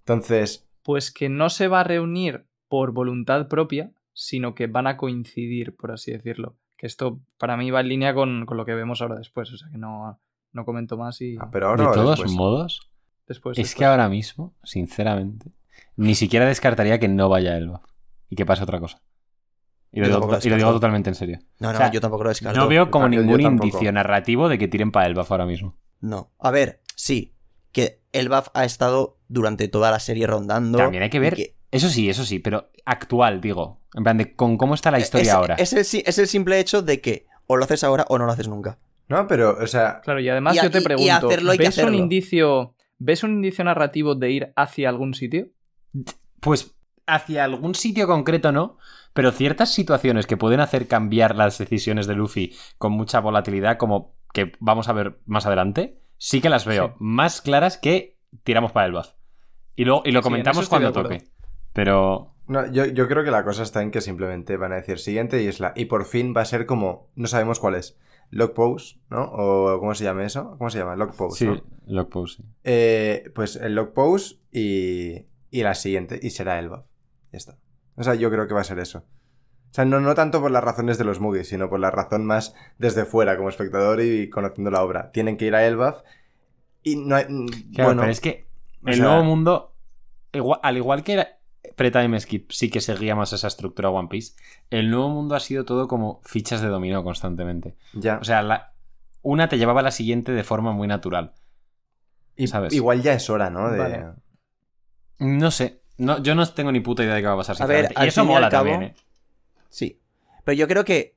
Entonces... Pues que no se va a reunir por voluntad propia, sino que van a coincidir, por así decirlo. Que esto, para mí, va en línea con, con lo que vemos ahora después. O sea, que no, no comento más y... Ah, pero ahora, de todos después. modos, después, es después. que ahora mismo, sinceramente, ni siquiera descartaría que no vaya Elba y que pase otra cosa. Y lo, digo, y lo digo totalmente en serio. No, no, o sea, yo tampoco lo descarto. No veo como ningún indicio narrativo de que tiren para Elbaf ahora mismo. No. A ver, sí, que Elbaf ha estado durante toda la serie rondando. También hay que ver. Que... Eso sí, eso sí, pero actual, digo. En plan, de con cómo está la historia es, ahora. Es el, es el simple hecho de que o lo haces ahora o no lo haces nunca. No, pero, o sea. Claro, y además y a, yo te pregunto: y hacerlo, ¿ves un indicio, ¿ves un indicio narrativo de ir hacia algún sitio? Pues hacia algún sitio concreto no. Pero ciertas situaciones que pueden hacer cambiar las decisiones de Luffy con mucha volatilidad, como que vamos a ver más adelante, sí que las veo sí. más claras que tiramos para Elbaf. Y lo, y lo sí, comentamos cuando toque. Pero... No, yo, yo creo que la cosa está en que simplemente van a decir siguiente isla y por fin va a ser como... No sabemos cuál es. Logpose, ¿no? O ¿cómo se llama eso? ¿Cómo se llama? Logpose, sí, ¿no? Logpose, sí. Eh, pues el Logpose y, y la siguiente. Y será Elbaf. Ya está. O sea, yo creo que va a ser eso. O sea, no, no tanto por las razones de los Mugis, sino por la razón más desde fuera, como espectador y conociendo la obra. Tienen que ir a Elbaf y no hay... Claro, bueno, pero es que el sea... nuevo mundo, igual, al igual que era pre-time skip sí que seguía más esa estructura One Piece, el nuevo mundo ha sido todo como fichas de dominó constantemente. Ya. O sea, la... una te llevaba a la siguiente de forma muy natural. Y, ¿sabes? Igual ya es hora, ¿no? De... Vale. No sé. No, yo no tengo ni puta idea de qué va a pasar. A ver, y eso mola cabo, también, ¿eh? Sí. Pero yo creo que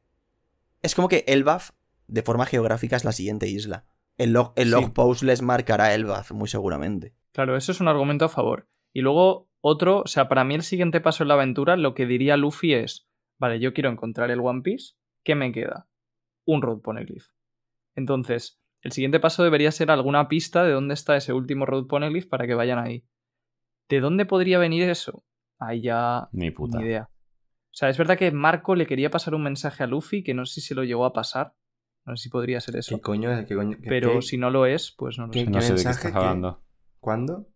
es como que Elbaf, de forma geográfica, es la siguiente isla. El log, el log sí. post les marcará Elbaf, muy seguramente. Claro, eso es un argumento a favor. Y luego otro, o sea, para mí el siguiente paso en la aventura, lo que diría Luffy es, vale, yo quiero encontrar el One Piece, ¿qué me queda? Un road poneglyph. Entonces, el siguiente paso debería ser alguna pista de dónde está ese último road poneglyph para que vayan ahí. ¿De dónde podría venir eso? Ahí ya... Ni puta. Ni idea. O sea, es verdad que Marco le quería pasar un mensaje a Luffy que no sé si se lo llegó a pasar. No sé si podría ser eso. ¿Qué coño es? ¿Qué coño? Pero ¿qué? Si no lo es, pues no lo sé. No sé de qué estás hablando. ¿Cuándo?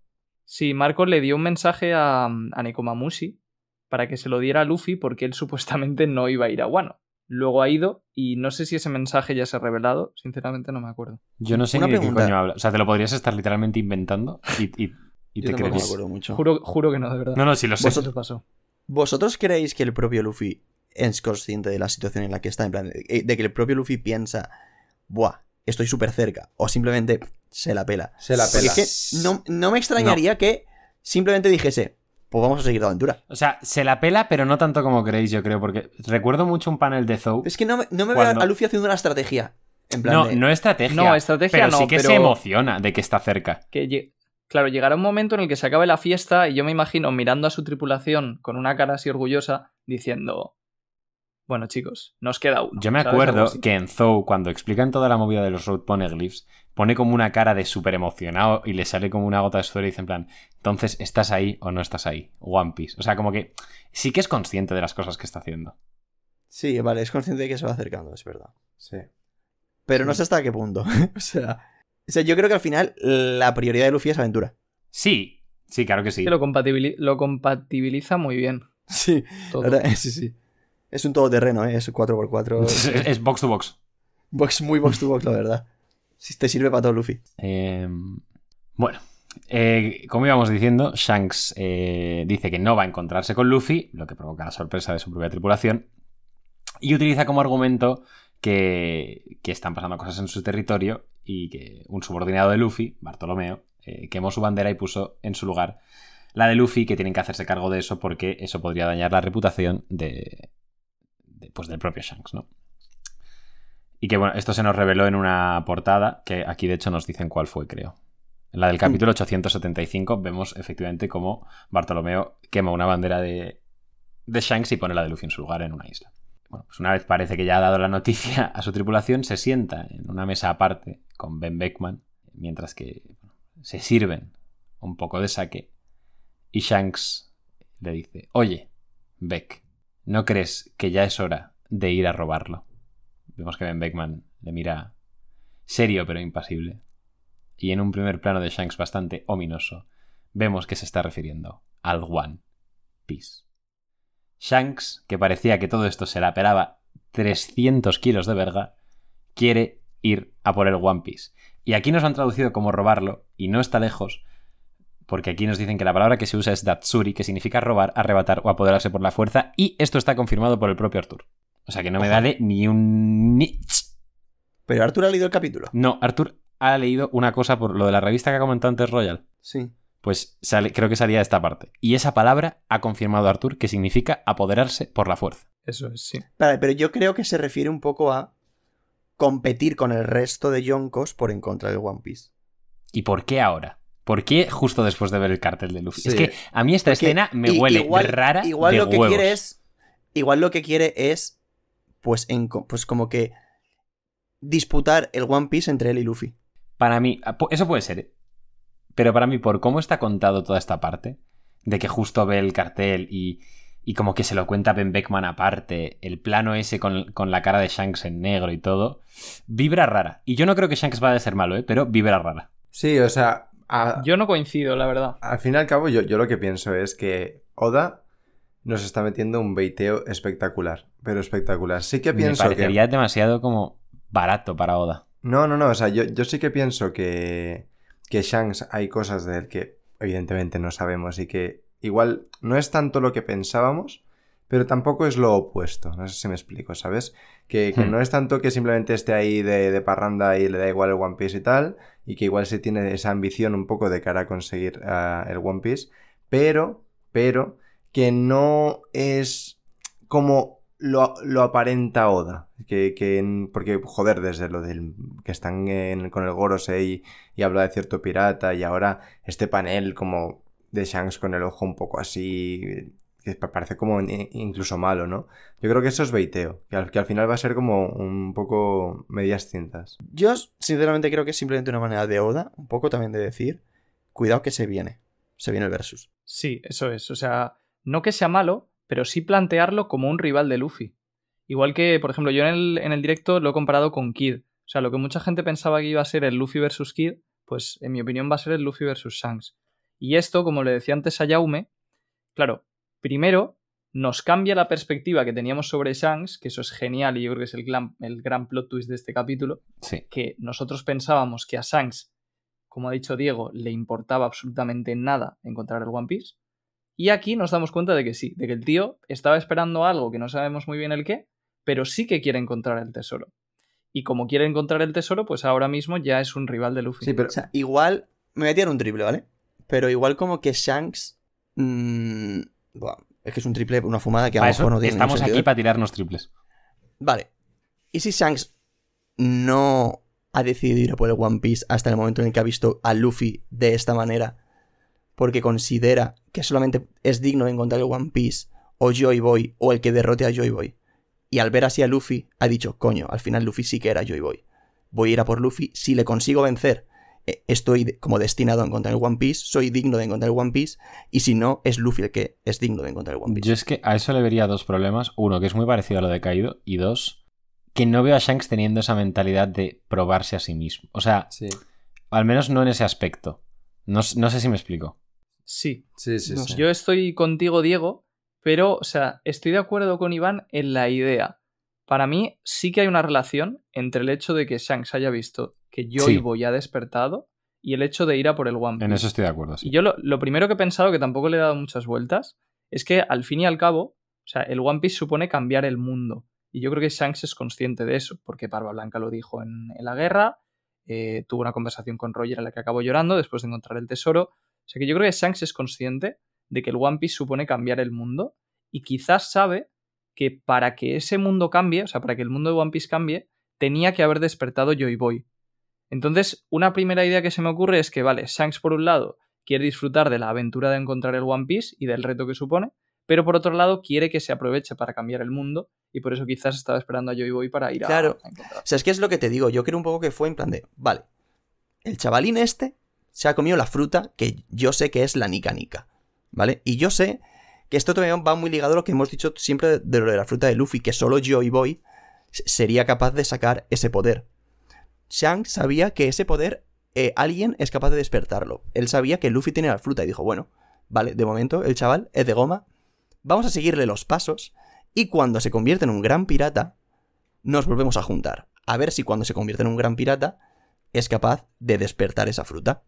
Sí, Marco le dio un mensaje a, a Nekomamushi para que se lo diera a Luffy porque él supuestamente no iba a ir a Wano. Luego ha ido y no sé si ese mensaje ya se ha revelado. Sinceramente no me acuerdo. Yo no sé Una ni pregunta. de qué coño habla. O sea, te lo podrías estar literalmente inventando y... y... Y yo te crees. Me acuerdo mucho. Juro, juro que no, de verdad. No, no, sí lo sé. Vosotros, pasó. ¿Vosotros creéis que el propio Luffy es consciente de la situación en la que está? En plan, de que el propio Luffy piensa, buah, estoy súper cerca. O simplemente se la pela. Se la pela. Es que no, no me extrañaría no. que simplemente dijese, pues vamos a seguir la aventura. O sea, se la pela, pero no tanto como creéis, yo creo, porque recuerdo mucho un panel de Zou. Es que no me, no me cuando... veo a Luffy haciendo una estrategia. En plan no, de... no estrategia. No, estrategia pero no, sí que pero... se emociona de que está cerca. Que, claro, llegará un momento en el que se acabe la fiesta y yo me imagino mirando a su tripulación con una cara así orgullosa diciendo... Bueno, chicos, nos queda uno. Yo me acuerdo que en Zou, cuando explican toda la movida de los Road Poneglyphs, pone como una cara de súper emocionado y le sale como una gota de suero y dice en plan, entonces, ¿estás ahí o no estás ahí? One Piece. O sea, como que sí que es consciente de las cosas que está haciendo. Sí, vale, es consciente de que se va acercando, es verdad. Sí. Pero sí. No sé hasta qué punto. o, sea, o sea, yo creo que al final la prioridad de Luffy es aventura. Sí, sí, claro que sí. Que lo, compatibiliza, lo compatibiliza muy bien. Sí, todo. La verdad, sí, sí. Es un todoterreno, ¿eh? Es cuatro por cuatro. Es, es box to box. box. Muy box to box, la verdad. Si te sirve para todo, Luffy. Eh, bueno, eh, como íbamos diciendo, Shanks eh, dice que no va a encontrarse con Luffy, lo que provoca la sorpresa de su propia tripulación, y utiliza como argumento que, que están pasando cosas en su territorio y que un subordinado de Luffy, Bartolomeo, eh, quemó su bandera y puso en su lugar la de Luffy, que tienen que hacerse cargo de eso porque eso podría dañar la reputación de... pues del propio Shanks, ¿no? Y que bueno, esto se nos reveló en una portada que aquí de hecho nos dicen cuál fue, creo. En la del capítulo ochocientos setenta y cinco vemos efectivamente cómo Bartolomeo quema una bandera de, de Shanks y pone la de Luffy en su lugar en una isla. Bueno, pues una vez parece que ya ha dado la noticia a su tripulación, se sienta en una mesa aparte con Ben Beckman, mientras que bueno, se sirven un poco de sake y Shanks le dice, oye, Beck, ¿no crees que ya es hora de ir a robarlo? Vemos que Ben Beckman le mira serio pero impasible. Y en un primer plano de Shanks bastante ominoso, vemos que se está refiriendo al One Piece. Shanks, que parecía que todo esto se la pelaba trescientos kilos de verga, quiere ir a por el One Piece. Y aquí nos han traducido como robarlo, y no está lejos... porque aquí nos dicen que la palabra que se usa es Datsuri, que significa robar, arrebatar o apoderarse por la fuerza, y esto está confirmado por el propio Arthur. O sea que no Ojalá. Me vale ni un... Ni... ¿Pero Arthur ha leído el capítulo? No, Arthur ha leído una cosa por lo de la revista que ha comentado antes Royal. Sí. Pues sale, creo que salía esta parte. Y esa palabra ha confirmado Arthur que significa apoderarse por la fuerza. Eso es, sí. Vale, pero yo creo que se refiere un poco a competir con el resto de yonkos por en contra del One Piece. ¿Y por qué ahora? ¿Por qué justo después de ver el cartel de Luffy? Sí. Es que a mí esta Porque escena me huele igual, rara igual de lo que huevos. Quiere es, igual lo que quiere es, pues, en, pues como que disputar el One Piece entre él y Luffy. Para mí, eso puede ser. Pero para mí, por cómo está contado toda esta parte, de que justo ve el cartel y, y como que se lo cuenta Ben Beckman aparte, el plano ese con, con la cara de Shanks en negro y todo, vibra rara. Y yo no creo que Shanks vaya a ser malo, ¿eh? Pero vibra rara. Sí, o sea... A, yo no coincido, la verdad. Al fin y al cabo, yo, yo lo que pienso es que Oda nos está metiendo un baiteo espectacular, pero espectacular. Sí que pienso que... Me parecería que... demasiado como barato para Oda. No, no, no, o sea, yo, yo sí que pienso que, que Shanks hay cosas de él que evidentemente no sabemos y que igual no es tanto lo que pensábamos, pero tampoco es lo opuesto, no sé si me explico, ¿sabes? Que, que hmm. no es tanto que simplemente esté ahí de, de parranda y le da igual el One Piece y tal, y que igual sí tiene esa ambición un poco de cara a conseguir uh, el One Piece, pero, pero, que no es como lo, lo aparenta Oda, que, que, porque, joder, desde lo del que están en, con el Gorosei y, y habla de cierto pirata, y ahora este panel como de Shanks con el ojo un poco así... que parece como incluso malo, ¿no? Yo creo que eso es baiteo, que al, que al final va a ser como un poco medias tintas. Yo sinceramente creo que es simplemente una manera de Oda, un poco también de decir, cuidado que se viene, se viene el versus. Sí, eso es, o sea, no que sea malo, pero sí plantearlo como un rival de Luffy. Igual que, por ejemplo, yo en el, en el directo lo he comparado con Kid, o sea, lo que mucha gente pensaba que iba a ser el Luffy versus Kid, pues en mi opinión va a ser el Luffy versus Shanks. Y esto, como le decía antes a Jaume, claro, primero, nos cambia la perspectiva que teníamos sobre Shanks, que eso es genial y yo creo que es el gran, el gran plot twist de este capítulo, sí. Que nosotros pensábamos que a Shanks, como ha dicho Diego, le importaba absolutamente nada encontrar el One Piece, y aquí nos damos cuenta de que sí, de que el tío estaba esperando algo que no sabemos muy bien el qué, pero sí que quiere encontrar el tesoro. Y como quiere encontrar el tesoro, pues ahora mismo ya es un rival de Luffy. Sí, pero o sea, igual, me voy a tirar un triple, ¿vale? Pero igual como que Shanks... Mm, bueno, es que es un triple, una fumada que a lo mejor no tiene sentido. Estamos aquí para tirarnos triples. Vale. ¿Y si Shanks no ha decidido ir a por el One Piece hasta el momento en el que ha visto a Luffy de esta manera? Porque considera que solamente es digno de encontrar el One Piece o Joy Boy o el que derrote a Joy Boy. Y al ver así a Luffy, ha dicho, coño, al final Luffy sí que era Joy Boy. Voy a ir a por Luffy, si le consigo vencer, estoy como destinado a encontrar el One Piece, soy digno de encontrar el One Piece, y si no, es Luffy el que es digno de encontrar el One Piece. Yo es que a eso le vería dos problemas. Uno, que es muy parecido a lo de Kaido, y dos, que no veo a Shanks teniendo esa mentalidad de probarse a sí mismo. O sea, sí. Al menos no en ese aspecto. No, no sé si me explico. Sí. Sí, sí, no sí. Yo estoy contigo, Diego, pero, o sea, estoy de acuerdo con Iván en la idea. Para mí sí que hay una relación entre el hecho de que Shanks haya visto que Joy Boy ha despertado y el hecho de ir a por el One Piece. En eso estoy de acuerdo, sí. Y yo lo, lo primero que he pensado, que tampoco le he dado muchas vueltas, es que al fin y al cabo, o sea, el One Piece supone cambiar el mundo. Y yo creo que Shanks es consciente de eso, porque Barba Blanca lo dijo en, en la guerra, eh, tuvo una conversación con Roger en la que acabó llorando después de encontrar el tesoro. O sea que yo creo que Shanks es consciente de que el One Piece supone cambiar el mundo y quizás sabe que para que ese mundo cambie, o sea, para que el mundo de One Piece cambie, tenía que haber despertado Joy Boy. Entonces, una primera idea que se me ocurre es que, vale, Shanks por un lado quiere disfrutar de la aventura de encontrar el One Piece y del reto que supone, pero por otro lado quiere que se aproveche para cambiar el mundo y por eso quizás estaba esperando a Joy Boy para ir a... Claro, a encontrar. O sea, es que es lo que te digo, yo creo un poco que fue en plan de, vale, el chavalín este se ha comido la fruta que yo sé que es la Nika Nika, ¿vale? Y yo sé... que esto todavía va muy ligado a lo que hemos dicho siempre de lo de la fruta de Luffy, que solo Joy Boy sería capaz de sacar ese poder. Shanks sabía que ese poder, eh, alguien es capaz de despertarlo. Él sabía que Luffy tenía la fruta y dijo, bueno, vale, de momento el chaval es de goma, vamos a seguirle los pasos y cuando se convierta en un gran pirata nos volvemos a juntar. A ver si cuando se convierte en un gran pirata es capaz de despertar esa fruta.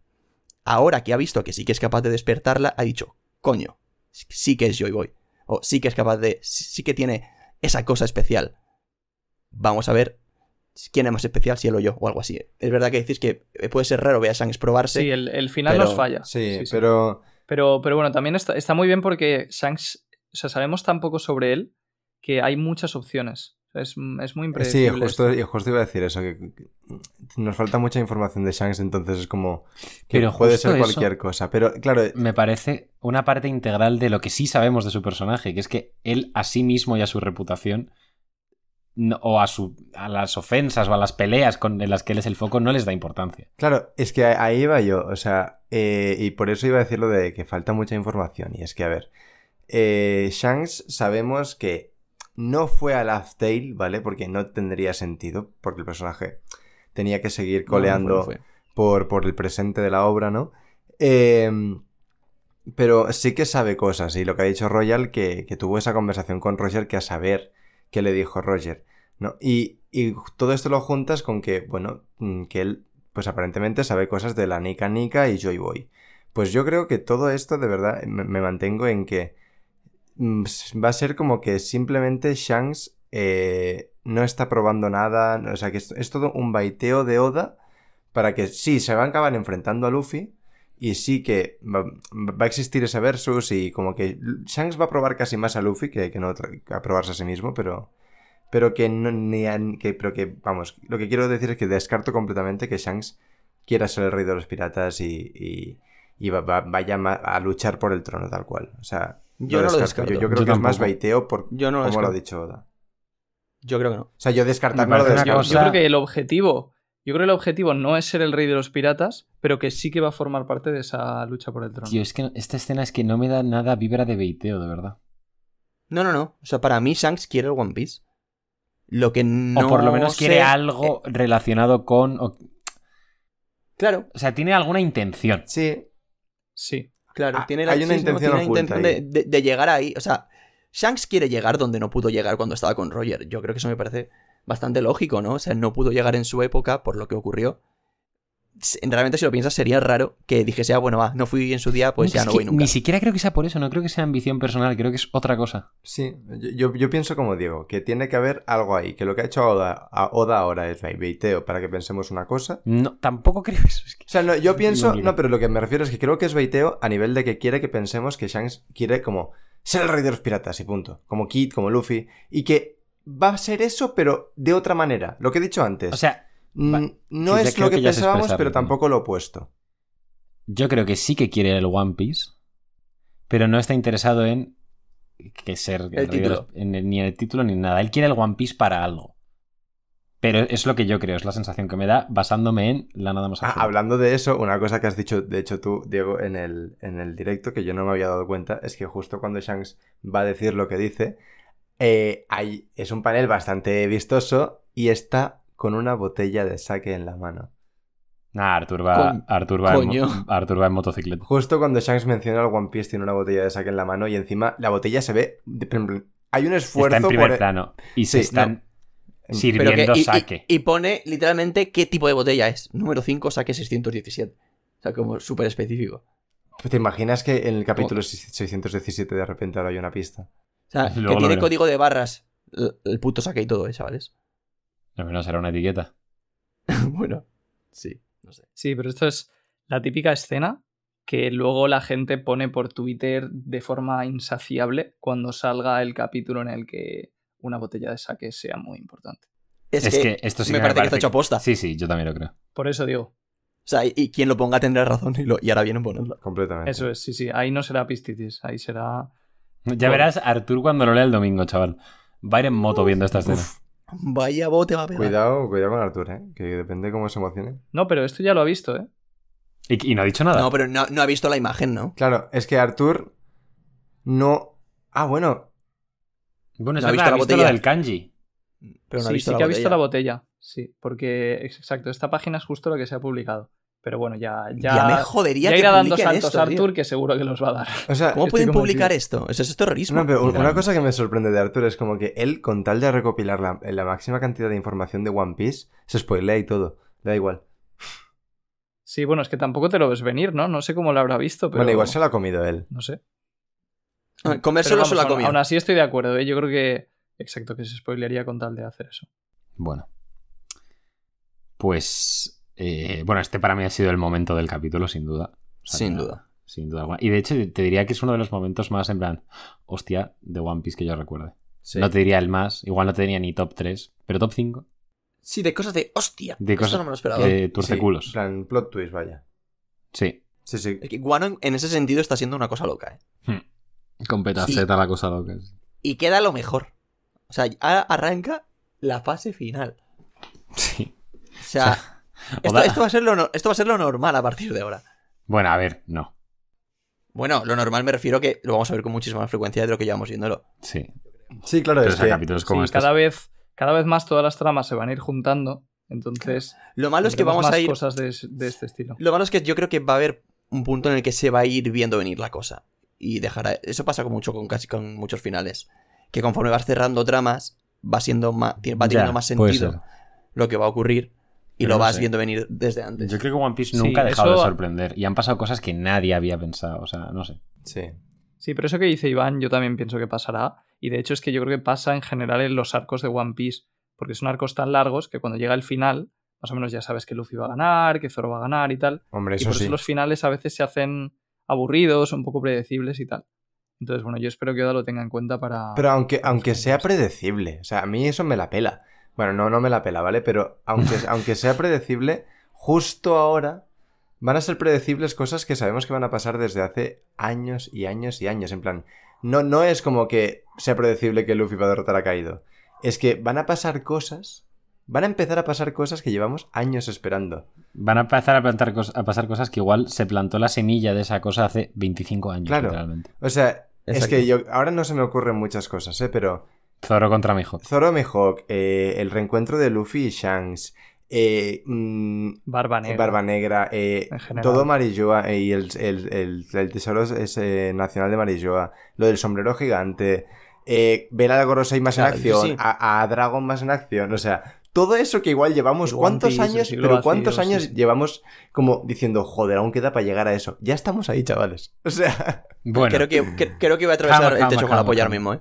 Ahora que ha visto que sí que es capaz de despertarla, ha dicho, coño, sí que es Joy Boy, o sí que es capaz de, sí que tiene esa cosa especial. Vamos a ver quién es más especial, si él o yo, o algo así. Es verdad que decís que puede ser raro ver a Shanks probarse. Sí, el, el final pero... nos falla. Sí, sí, sí. Pero... pero... Pero bueno, también está, está muy bien porque Shanks, o sea, sabemos tan poco sobre él que hay muchas opciones. Es, es muy impredecible. Sí, justo, justo iba a decir eso, que nos falta mucha información de Shanks, entonces es como que pero puede ser cualquier cosa. Pero claro, me parece una parte integral de lo que sí sabemos de su personaje, que es que él a sí mismo y a su reputación, no, o a, su, a las ofensas o a las peleas con en las que él es el foco, no les da importancia. Claro, es que ahí iba yo, o sea, eh, y por eso iba a decir lo de que falta mucha información, y es que, a ver, eh, Shanks sabemos que no fue a Laugh Tale, ¿vale? Porque no tendría sentido, porque el personaje tenía que seguir coleando no, no por, por el presente de la obra, ¿no? Eh, pero sí que sabe cosas, y lo que ha dicho Royal, que, que tuvo esa conversación con Roger, que a saber qué le dijo Roger, ¿no? Y, y todo esto lo juntas con que, bueno, que él, pues aparentemente sabe cosas de la Nika Nika y Joy Boy. Pues yo creo que todo esto, de verdad, me, me mantengo en que va a ser como que simplemente Shanks eh, no está probando nada, o sea que es, es todo un baiteo de Oda para que sí, se van a acabar enfrentando a Luffy y sí que va, va a existir ese versus y como que Shanks va a probar casi más a Luffy que, que no a probarse a sí mismo, pero, pero que no ni a, que, pero que vamos, lo que quiero decir es que descarto completamente que Shanks quiera ser el rey de los piratas y, y, y va, va, vaya a luchar por el trono tal cual, o sea. Yo no lo descarto. Yo, yo creo yo que tampoco. Es más baiteo por yo no lo como lo ha dicho Oda. Yo creo que no. O sea, yo descartarlo lo descarto. Yo, yo creo que el objetivo, yo creo que el objetivo no es ser el rey de los piratas, pero que sí que va a formar parte de esa lucha por el trono. Tío, es que esta escena es que no me da nada vibra de baiteo, de verdad. No, no, no. O sea, para mí Shanks quiere el One Piece. Lo que no. O por lo menos sé... quiere algo eh... relacionado con. O... Claro. O sea, tiene alguna intención. Sí. Sí. Claro, ah, tiene la, hay una sí, intención, tiene intención de, de, de llegar ahí. O sea, Shanks quiere llegar donde no pudo llegar cuando estaba con Roger. Yo creo que eso me parece bastante lógico, ¿no? O sea, no pudo llegar en su época por lo que ocurrió. realmente si lo piensas sería raro que dijese, ah, bueno, va, no fui en su día, pues no, ya no voy nunca. Ni siquiera creo que sea por eso, no creo que sea ambición personal, creo que es otra cosa. Sí, yo, yo pienso como Diego, que tiene que haber algo ahí, que lo que ha hecho Oda, Oda ahora es baiteo para que pensemos una cosa. No, tampoco creo eso. Es que... O sea, no, yo pienso, no, no, pero lo que me refiero es que creo que es baiteo a nivel de que quiere que pensemos que Shanks quiere como ser el rey de los piratas y punto, como Kid, como Luffy, y que va a ser eso, pero de otra manera, lo que he dicho antes. O sea... Vale. No sí, es lo que, que pensábamos, pero tampoco lo opuesto. Yo creo que sí que quiere el One Piece, pero no está interesado en que ser el título. En el, ni en el título ni nada. Él quiere el One Piece para algo. Pero es lo que yo creo, es la sensación que me da basándome en la nada más. Ah, hablando de eso, una cosa que has dicho, de hecho tú, Diego, en el, en el directo, que yo no me había dado cuenta, es que justo cuando Shanks va a decir lo que dice, eh, hay, es un panel bastante vistoso y está... con una botella de sake en la mano. Ah, Arthur va, Con... Arthur, va en, Arthur va en motocicleta. Justo cuando Shanks menciona al One Piece tiene una botella de sake en la mano y encima la botella se ve... Hay un esfuerzo... Está en primer por... plano. Y se sí, están no. sirviendo que, y, sake. Y, y pone literalmente qué tipo de botella es. Número cinco, sake seiscientos diecisiete. O sea, como súper específico. ¿Te imaginas que en el capítulo ¿Cómo? seiscientos diecisiete de repente ahora hay una pista? O sea, Luego que tiene veré. código de barras el, el puto sake y todo, ¿eh, chavales? Al menos será una etiqueta. Bueno, sí, no sé. Sí, pero esto es la típica escena que luego la gente pone por Twitter de forma insaciable cuando salga el capítulo en el que una botella de sake sea muy importante. Es, es que, que esto sí me, me parece, parece que está hecho aposta. Que... Sí, sí, yo también lo creo. Por eso digo. O sea, y, y quien lo ponga tendrá razón y, lo, y ahora vienen ponerlo. Completamente. Eso es, sí, sí. Ahí no será pistitis, ahí será... Ya bueno. verás Arthur cuando lo lea el domingo, chaval. Va a ir en moto viendo esta escena. Uf. Vaya bote va a pegar. Cuidado, cuidado con Arthur, ¿eh? Que depende cómo se emocione. No, pero esto ya lo ha visto, ¿eh? Y, y no ha dicho nada. No, pero no, no ha visto la imagen, ¿no? Claro, es que Arthur no... Ah, bueno. Bueno, es no verdad, ha visto, ha visto la del kanji. Pero no sí, ha visto sí la que botella. ha visto la botella. Sí, porque... Exacto, esta página es justo lo que se ha publicado. Pero bueno, ya... Ya, ya me jodería ya que irá dando saltos esto, Arthur, tío. Que seguro que los va a dar. O sea, ¿cómo pueden publicar tío? esto? Eso es terrorismo. No, pero una cosa que me sorprende de Arthur es como que él, con tal de recopilar la, la máxima cantidad de información de One Piece, se spoilea y todo. Le da igual. Sí, bueno, es que tampoco te lo ves venir, ¿no? No sé cómo lo habrá visto, pero... Bueno, igual se lo ha comido él. No sé. Ah, comérselo se lo ha comido. Aún así estoy de acuerdo, ¿eh? Yo creo que... Exacto, que se spoilearía con tal de hacer eso. Bueno. Pues... Eh, bueno, este para mí ha sido el momento del capítulo, sin duda. O sea, sin duda. Sin duda alguna. Y de hecho, te diría que es uno de los momentos más, en plan, hostia, de One Piece que yo recuerde. Sí. No te diría el más, igual no te diría ni top tres, pero top cinco. Sí, de cosas de hostia. De cosas no me lo esperaba. De turceculos. Sí, en plan, plot twist, vaya. Sí. Sí, sí. Es que Wano en ese sentido está siendo una cosa loca, ¿eh? Hmm. Con petaceta sí. La cosa loca. Sí. Y queda lo mejor. O sea, arranca la fase final. Sí. O sea. O sea... Esto, esto, va a ser lo no, esto va a ser lo normal a partir de ahora. Bueno, a ver, no. Bueno, lo normal me refiero que lo vamos a ver con muchísima más frecuencia de lo que llevamos viéndolo. Sí. Sí, claro. Es que, capítulos como sí, cada vez, cada vez más todas las tramas se van a ir juntando. Entonces, lo malo es que vamos a ir cosas de, de este estilo. Lo malo es que yo creo que va a haber un punto en el que se va a ir viendo venir la cosa y dejará. Eso pasa con mucho con casi con muchos finales, que conforme vas cerrando tramas va siendo más, va teniendo ya, más sentido lo que va a ocurrir. Y pero lo vas no sé. viendo venir desde antes. Yo creo que One Piece nunca sí, ha dejado eso... de sorprender. Y han pasado cosas que nadie había pensado. O sea, no sé. Sí. Sí, pero eso que dice Iván, yo también pienso que pasará. Y de hecho es que yo creo que pasa en general en los arcos de One Piece. Porque son arcos tan largos que cuando llega el final, más o menos ya sabes que Luffy va a ganar, que Zoro va a ganar y tal. Hombre, eso y por sí. eso los finales a veces se hacen aburridos, un poco predecibles y tal. Entonces, bueno, yo espero que Oda lo tenga en cuenta para... Pero aunque, aunque sea predecible. O sea, a mí eso me la pela. Bueno, no, no me la pela, ¿vale? Pero aunque, aunque sea predecible, justo ahora van a ser predecibles cosas que sabemos que van a pasar desde hace años y años y años. En plan, no, no es como que sea predecible que Luffy va a derrotar a Kaido. Es que van a pasar cosas, van a empezar a pasar cosas que llevamos años esperando. Van a empezar a, plantar cos- a pasar cosas que igual se plantó la semilla de esa cosa hace veinticinco años, claro. Literalmente. O sea, es que yo ahora no se me ocurren muchas cosas, ¿eh? Pero... Zoro contra Mihawk. Zoro Mihawk, eh, el reencuentro de Luffy y Shanks, eh, mm, Barba Negra, Barba Negra eh, todo Marijoa eh, y el, el, el, el tesoro es, eh, nacional de Marijoa, lo del sombrero gigante, eh, ver a Gorosei más claro, en acción, sí. a, a Dragon más en acción, o sea, todo eso que igual llevamos cuántos años, pero cuántos años llevamos como diciendo, joder, aún queda para llegar a eso. Ya estamos ahí, chavales. O sea, bueno, creo que, que, creo que voy a atravesar calma, el techo calma, con la polla ahora mismo, ¿eh?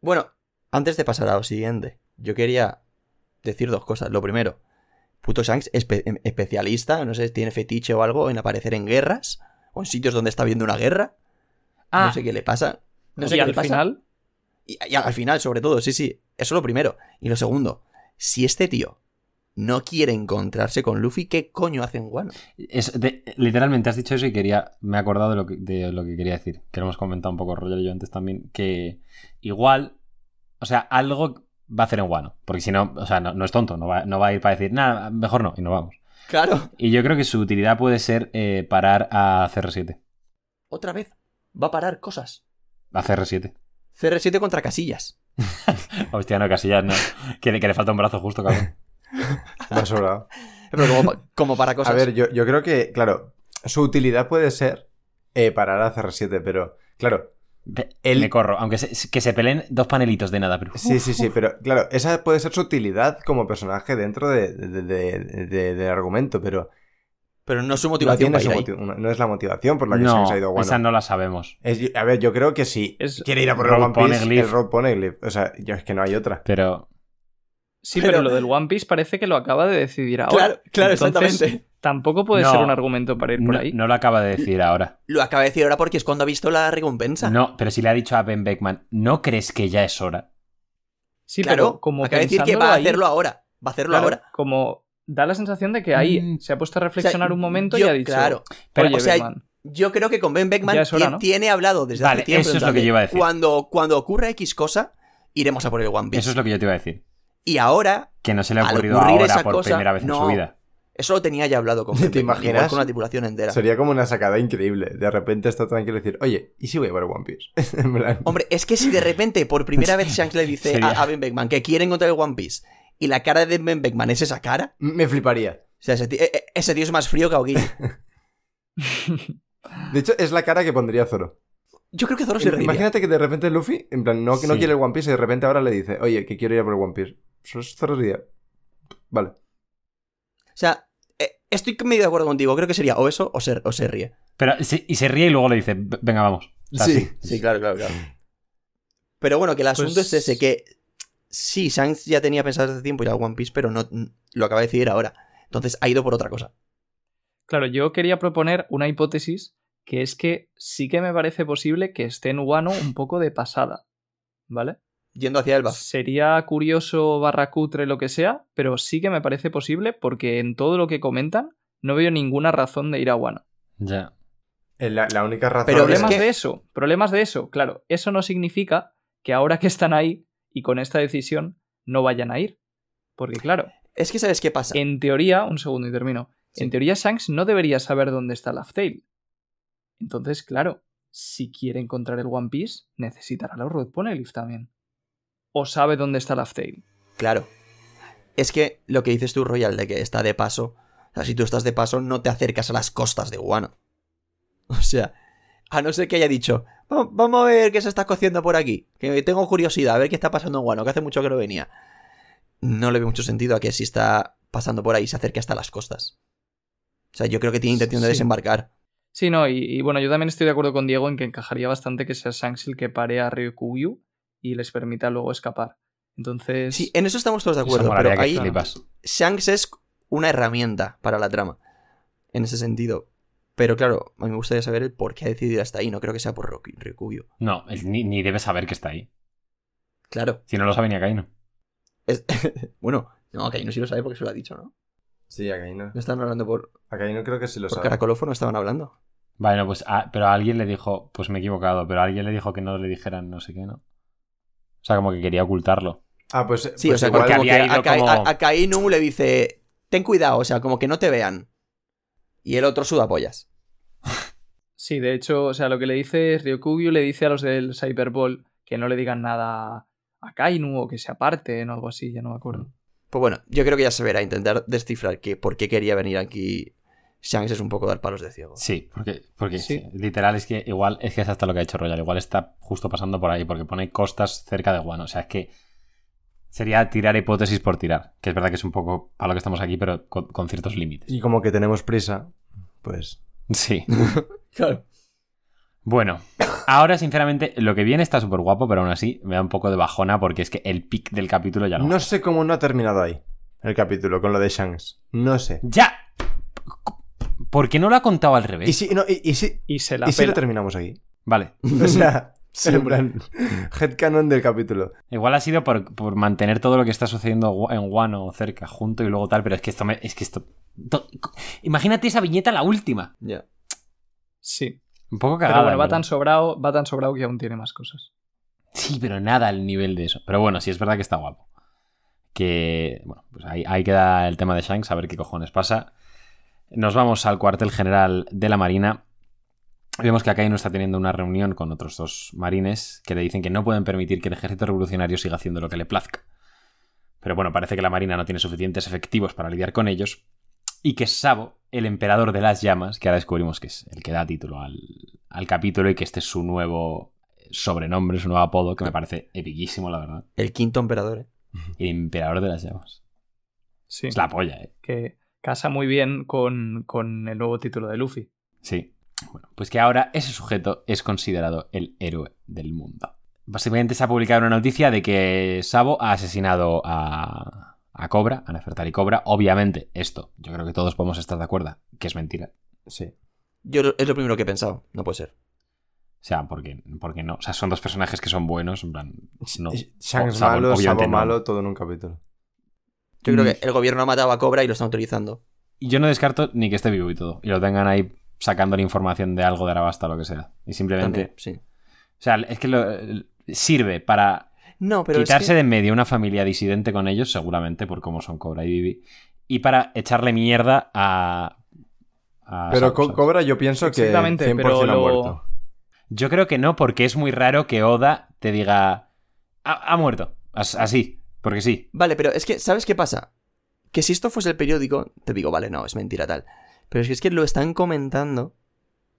Bueno, antes de pasar a lo siguiente, yo quería decir dos cosas. Lo primero, puto Shanks, espe especialista, no sé, tiene fetiche o algo en aparecer en guerras o en sitios donde está habiendo una guerra. Ah. No sé qué le pasa. No sé qué le pasa. ¿Y al final? Y, y al final, sobre todo, sí, sí. Eso es lo primero. Y lo segundo, si este tío no quiere encontrarse con Luffy, ¿qué coño hace en Wano? Es de, literalmente has dicho eso y quería, me he acordado de lo, que, de lo que quería decir, que lo hemos comentado un poco Roger y yo antes también, que igual, o sea, algo va a hacer en Wano, porque si no, o sea, no, no es tonto, no va, no va a ir para decir, nada, mejor no, y no vamos. Claro. Y yo creo que su utilidad puede ser eh, parar a C R siete. Otra vez, va a parar cosas. A C R siete. C R siete contra Casillas. Hostia, no, Casillas no. Que, que le falta un brazo justo, cabrón. Me ha sobrado. Pero como, como para cosas. A ver, yo, yo creo que, claro, su utilidad puede ser eh, parar a C R siete, pero, claro. Él... Me corro, aunque se, que se peleen dos panelitos de nada. Pero... Sí, sí, sí, pero, claro, esa puede ser su utilidad como personaje dentro de, de, de, de, de, del argumento, pero. Pero no es su motivación. No, para ir motiv ahí. No es la motivación por la que no, Shanks ha ido a Wano. Esa no la sabemos. Es, a ver, yo creo que si es quiere ir a por el One Piece, el Rob Poneglyph. O sea, yo, es que no hay otra. Pero. Sí, pero, pero lo del One Piece parece que lo acaba de decidir ahora. Claro, claro. Entonces, exactamente. Tampoco puede no, ser un argumento para ir por no, ahí. No lo acaba de decir ahora. Lo acaba de decir ahora porque es cuando ha visto la recompensa. No, pero si le ha dicho a Ben Beckman, ¿no crees que ya es hora? Sí, claro, pero como acaba de decir que va a hacerlo ahí, ahora. Va a hacerlo claro, ahora. Como... Da la sensación de que ahí mm. se ha puesto a reflexionar, o sea, un momento yo, y ha dicho... Claro, pero o sea, Beckman, yo creo que con Ben Beckman hora, tiene, ¿no? tiene hablado desde vale, hace tiempo. Eso es lo que yo iba a decir. Cuando, cuando ocurra X cosa, iremos a por el One Piece. Eso es lo que yo te iba a decir. Y ahora... Que no se le ha ocurrido ahora por cosa, primera vez en no, su vida. Eso lo tenía ya hablado con Ben Beckman. ¿Te imaginas? Con una tripulación entera. Sería como una sacada increíble. De repente está tranquilo y decir, oye, ¿y si voy a por el One Piece? En plan... Hombre, es que si de repente por primera vez Shanks le dice a, a Ben Beckman que quiere encontrar el One Piece... Y la cara de Ben Beckman es esa cara. Me fliparía. O sea, ese tío, ese tío es más frío que Aoki. De hecho, es la cara que pondría Zoro. Yo creo que Zoro se reiría. Imagínate que de repente Luffy, en plan, no, que sí. no quiere el One Piece y de repente ahora le dice, oye, que quiero ir a por el One Piece. Eso es Zoro sería. Vale. O sea, eh, estoy medio de acuerdo contigo. Creo que sería o eso o se, o se ríe. Pero, sí, y se ríe y luego le dice, venga, vamos. O sea, sí, sí, sí, claro, claro, claro. Pero bueno, que el asunto pues... es ese, que... Sí, Shanks ya tenía pensado hace tiempo ir a One Piece, pero no lo acaba de decidir ahora. Entonces ha ido por otra cosa. Claro, yo quería proponer una hipótesis que es que sí que me parece posible que esté en Wano un poco de pasada, ¿vale? Yendo hacia Elbaf. Sería curioso, barra cutre, lo que sea, pero sí que me parece posible porque en todo lo que comentan no veo ninguna razón de ir a Wano. Ya. La, la única razón... Pero problemas es que... de eso, problemas de eso, claro. Eso no significa que ahora que están ahí... Y con esta decisión no vayan a ir. Porque claro... Es que ¿sabes qué pasa? En teoría... Un segundo y termino. Sí. En teoría Shanks no debería saber dónde está Laugh Tale. Entonces, claro, si quiere encontrar el One Piece, necesitará la Road Poneglyph también. O sabe dónde está Laugh Tale. Claro. Es que lo que dices tú, Royal, de que está de paso... O sea, si tú estás de paso, no te acercas a las costas de Wano. O sea, a no ser que haya dicho... Vamos a ver qué se está cociendo por aquí. Que tengo curiosidad, a ver qué está pasando en Wano, que hace mucho que no venía. No le veo mucho sentido a que si está pasando por ahí se acerque hasta las costas. O sea, yo creo que tiene intención de sí. desembarcar. Sí, no, y, y bueno, yo también estoy de acuerdo con Diego en que encajaría bastante que sea Shanks el que pare a Ryokugyu y les permita luego escapar. Entonces... Sí, en eso estamos todos de acuerdo, pero ahí flipas. Shanks es una herramienta para la trama, en ese sentido. Pero claro, a mí me gustaría saber el por qué ha decidido hasta ahí. No creo que sea por Ryokugyu. No, ni, ni debe saber que está ahí. Claro. Si no lo sabe ni a Kaino. Es... Bueno, no, a Kaino sí lo sabe porque se lo ha dicho, ¿no? Sí, a Kaino. No estaban hablando por... A Kaino creo que sí lo por sabe. Por Caracolófono estaban hablando. Bueno, pues a... pero a alguien le dijo... Pues me he equivocado, pero a alguien le dijo que no le dijeran no sé qué, ¿no? O sea, como que quería ocultarlo. Ah, pues... Sí, pues o sea, igual, como que a, Ka... como... a Kaino le dice... Ten cuidado, o sea, como que no te vean. Y el otro sudapollas. Sí, de hecho, o sea, lo que le dice es Ryokugyu le dice a los del Cyberball que no le digan nada a Kainu o que se aparten o algo así, ya no me acuerdo. Pues bueno, yo creo que ya se verá, intentar descifrar que por qué quería venir aquí Shanks es un poco dar palos de ciego. Sí, porque, porque sí. literal es que igual es que es hasta lo que ha hecho Royal, igual está justo pasando por ahí porque pone costas cerca de Wano, o sea, es que sería tirar hipótesis por tirar, que es verdad que es un poco para lo que estamos aquí, pero con, con ciertos límites. Y como que tenemos prisa, pues... Sí. Claro. Bueno, ahora sinceramente lo que viene está súper guapo, pero aún así me da un poco de bajona porque es que el pic del capítulo ya no... No sé cómo no ha terminado ahí el capítulo con lo de Shanks. No sé. ¡Ya! ¿Por qué no lo ha contado al revés? Y si, no, y, y si, y se la ¿y si lo terminamos aquí? Vale. O sea... Siempre. En plan, headcanon del capítulo. Igual ha sido por, por mantener todo lo que está sucediendo en Wano cerca, junto y luego tal, pero es que esto... Me, es que esto to, imagínate esa viñeta, la última. Ya. Yeah. Sí. Un poco cagada. Pero bueno, va tan, sobrado, va tan sobrado que aún tiene más cosas. Sí, pero nada al nivel de eso. Pero bueno, sí, es verdad que está guapo. Que, bueno, pues ahí, ahí queda el tema de Shanks, a ver qué cojones pasa. Nos vamos al cuartel general de la Marina. Vemos que Akainu está teniendo una reunión con otros dos marines que le dicen que no pueden permitir que el ejército revolucionario siga haciendo lo que le plazca. Pero bueno, parece que la marina no tiene suficientes efectivos para lidiar con ellos y que Sabo, el emperador de las llamas, que ahora descubrimos que es el que da título al, al capítulo y que este es su nuevo sobrenombre, su nuevo apodo, que me parece epiquísimo, la verdad. El quinto emperador, ¿eh? El emperador de las llamas. Sí. Es la polla, ¿eh? Que casa muy bien con, con el nuevo título de Luffy. Sí. Bueno, pues que ahora ese sujeto es considerado el héroe del mundo. Básicamente se ha publicado una noticia de que Sabo ha asesinado a, a Cobra, a Nefertari Cobra. Obviamente, esto, yo creo que todos podemos estar de acuerdo, que es mentira. Sí. Yo lo, es lo primero que he pensado, no puede ser. O sea, porque, porque no. O sea, son dos personajes que son buenos, en plan... No. Shanks malo, Sabo malo, todo en un capítulo. Yo creo que el gobierno ha matado a Cobra y lo están autorizando. Y yo no descarto ni que esté vivo y todo. Y lo tengan ahí... sacando la información de algo de Arabasta o lo que sea. Y simplemente... También, sí. O sea, es que lo, sirve para no, pero quitarse es que... de en medio una familia disidente con ellos, seguramente, por cómo son Cobra y Vivi, y para echarle mierda a... a pero Sabo, con ¿sabes? Cobra yo pienso que cien por ciento pero lo... ha muerto. Yo creo que no, porque es muy raro que Oda te diga ha, ha muerto, así, porque sí. Vale, pero es que, ¿sabes qué pasa? Que si esto fuese el periódico, te digo, vale, no, es mentira tal... Pero es que, es que lo están comentando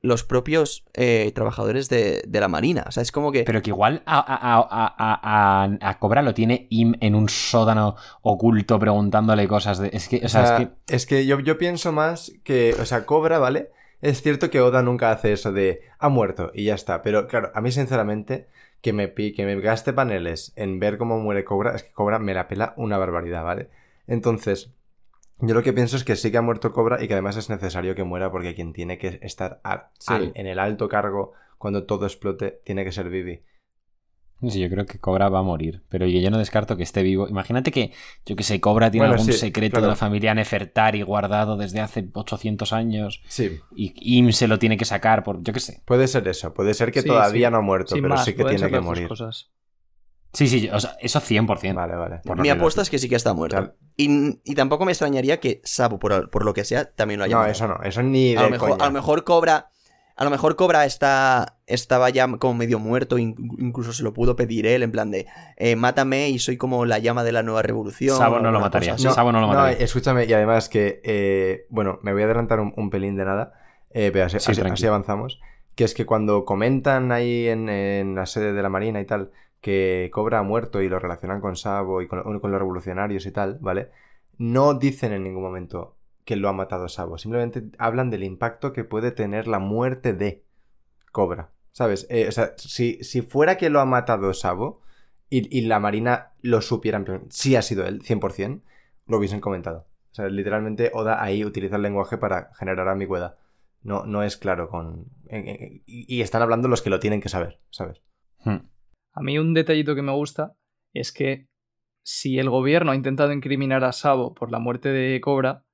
los propios eh, trabajadores de, de la Marina. O sea, es como que... Pero que igual a, a, a, a, a, a Cobra lo tiene Im en un sótano oculto preguntándole cosas de... Es que, o sea, o sea, es que... Es que yo, yo pienso más que... O sea, Cobra, ¿vale? Es cierto que Oda nunca hace eso de... Ha muerto y ya está. Pero claro, a mí sinceramente que me, que me gaste paneles en ver cómo muere Cobra... Es que Cobra me la pela una barbaridad, ¿vale? Entonces... Yo lo que pienso es que sí que ha muerto Cobra y que además es necesario que muera porque quien tiene que estar a, sí. al, en el alto cargo cuando todo explote tiene que ser Vivi. Sí, yo creo que Cobra va a morir, pero yo no descarto que esté vivo. Imagínate que, yo que sé, Cobra tiene bueno, algún sí, secreto claro. de la familia Nefertari guardado desde hace ochocientos años sí. y Im se lo tiene que sacar, por yo que sé. Puede ser eso, puede ser que sí, todavía sí. no ha muerto, Sin pero más, sí que tiene que morir. Cosas. Sí, sí, o sea, eso cien por ciento. Vale, vale. Por Mi apuesta es que sí que está muerto. Claro. Y, y tampoco me extrañaría que Sabo, por, por lo que sea, también lo haya muerto. No, eso no, eso ni de a lo mejor, coña. A lo mejor Cobra, a lo mejor Cobra está, estaba ya como medio muerto, incluso se lo pudo pedir él, en plan de eh, mátame y soy como la llama de la nueva revolución. Sabo no lo mataría. No, Sabo no lo mataría. No, escúchame, y además que, eh, bueno, me voy a adelantar un, un pelín de nada, eh, pero así, sí, así, así avanzamos. Que es que cuando comentan ahí en, en la sede de la Marina y tal... que Cobra ha muerto y lo relacionan con Sabo y con, con los revolucionarios y tal, ¿vale? No dicen en ningún momento que lo ha matado Sabo, simplemente hablan del impacto que puede tener la muerte de Cobra, ¿sabes? Eh, o sea, si, si fuera que lo ha matado Sabo y, y la Marina lo supiera, en plan, sí ha sido él, cien por ciento, lo hubiesen comentado. O sea, literalmente Oda ahí utiliza el lenguaje para generar ambigüedad. No, no es claro con... En, en, y están hablando los que lo tienen que saber, ¿sabes? Hmm. A mí un detallito que me gusta es que si el gobierno ha intentado incriminar a Sabo por la muerte de Cobra,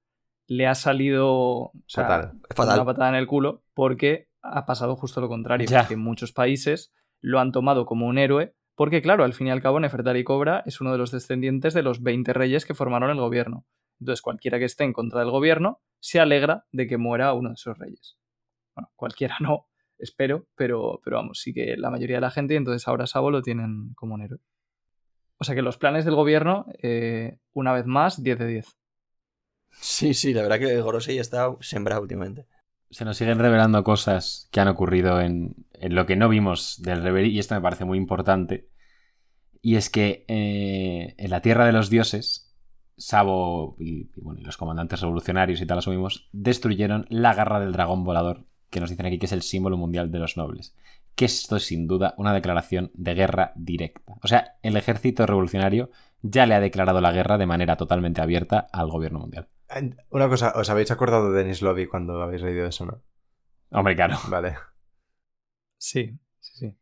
le ha salido o sea, fatal. Fatal. Una patada en el culo porque ha pasado justo lo contrario. Ya. Porque en muchos países lo han tomado como un héroe porque, claro, al fin y al cabo Nefertari Cobra es uno de los descendientes de los veinte reyes que formaron el gobierno. Entonces cualquiera que esté en contra del gobierno se alegra de que muera uno de esos reyes. Bueno, cualquiera no. Espero, pero, pero vamos, sí que la mayoría de la gente, entonces ahora Sabo lo tienen como un héroe. O sea que los planes del gobierno, eh, una vez más, diez de diez. Sí, sí, la verdad que Gorosei ya está sembrado últimamente. Se nos siguen revelando cosas que han ocurrido en, en lo que no vimos del Reverie, y esto me parece muy importante. Y es que eh, en la Tierra de los Dioses, Sabo y, y, bueno, y los comandantes revolucionarios y tal asumimos, destruyeron la garra del dragón volador, que nos dicen aquí que es el símbolo mundial de los nobles. Que esto es sin duda una declaración de guerra directa. O sea, el ejército revolucionario ya le ha declarado la guerra de manera totalmente abierta al gobierno mundial. Una cosa, ¿os habéis acordado de Dennis Lobby cuando habéis leído eso, no? Hombre, claro. Vale. Sí, sí, sí.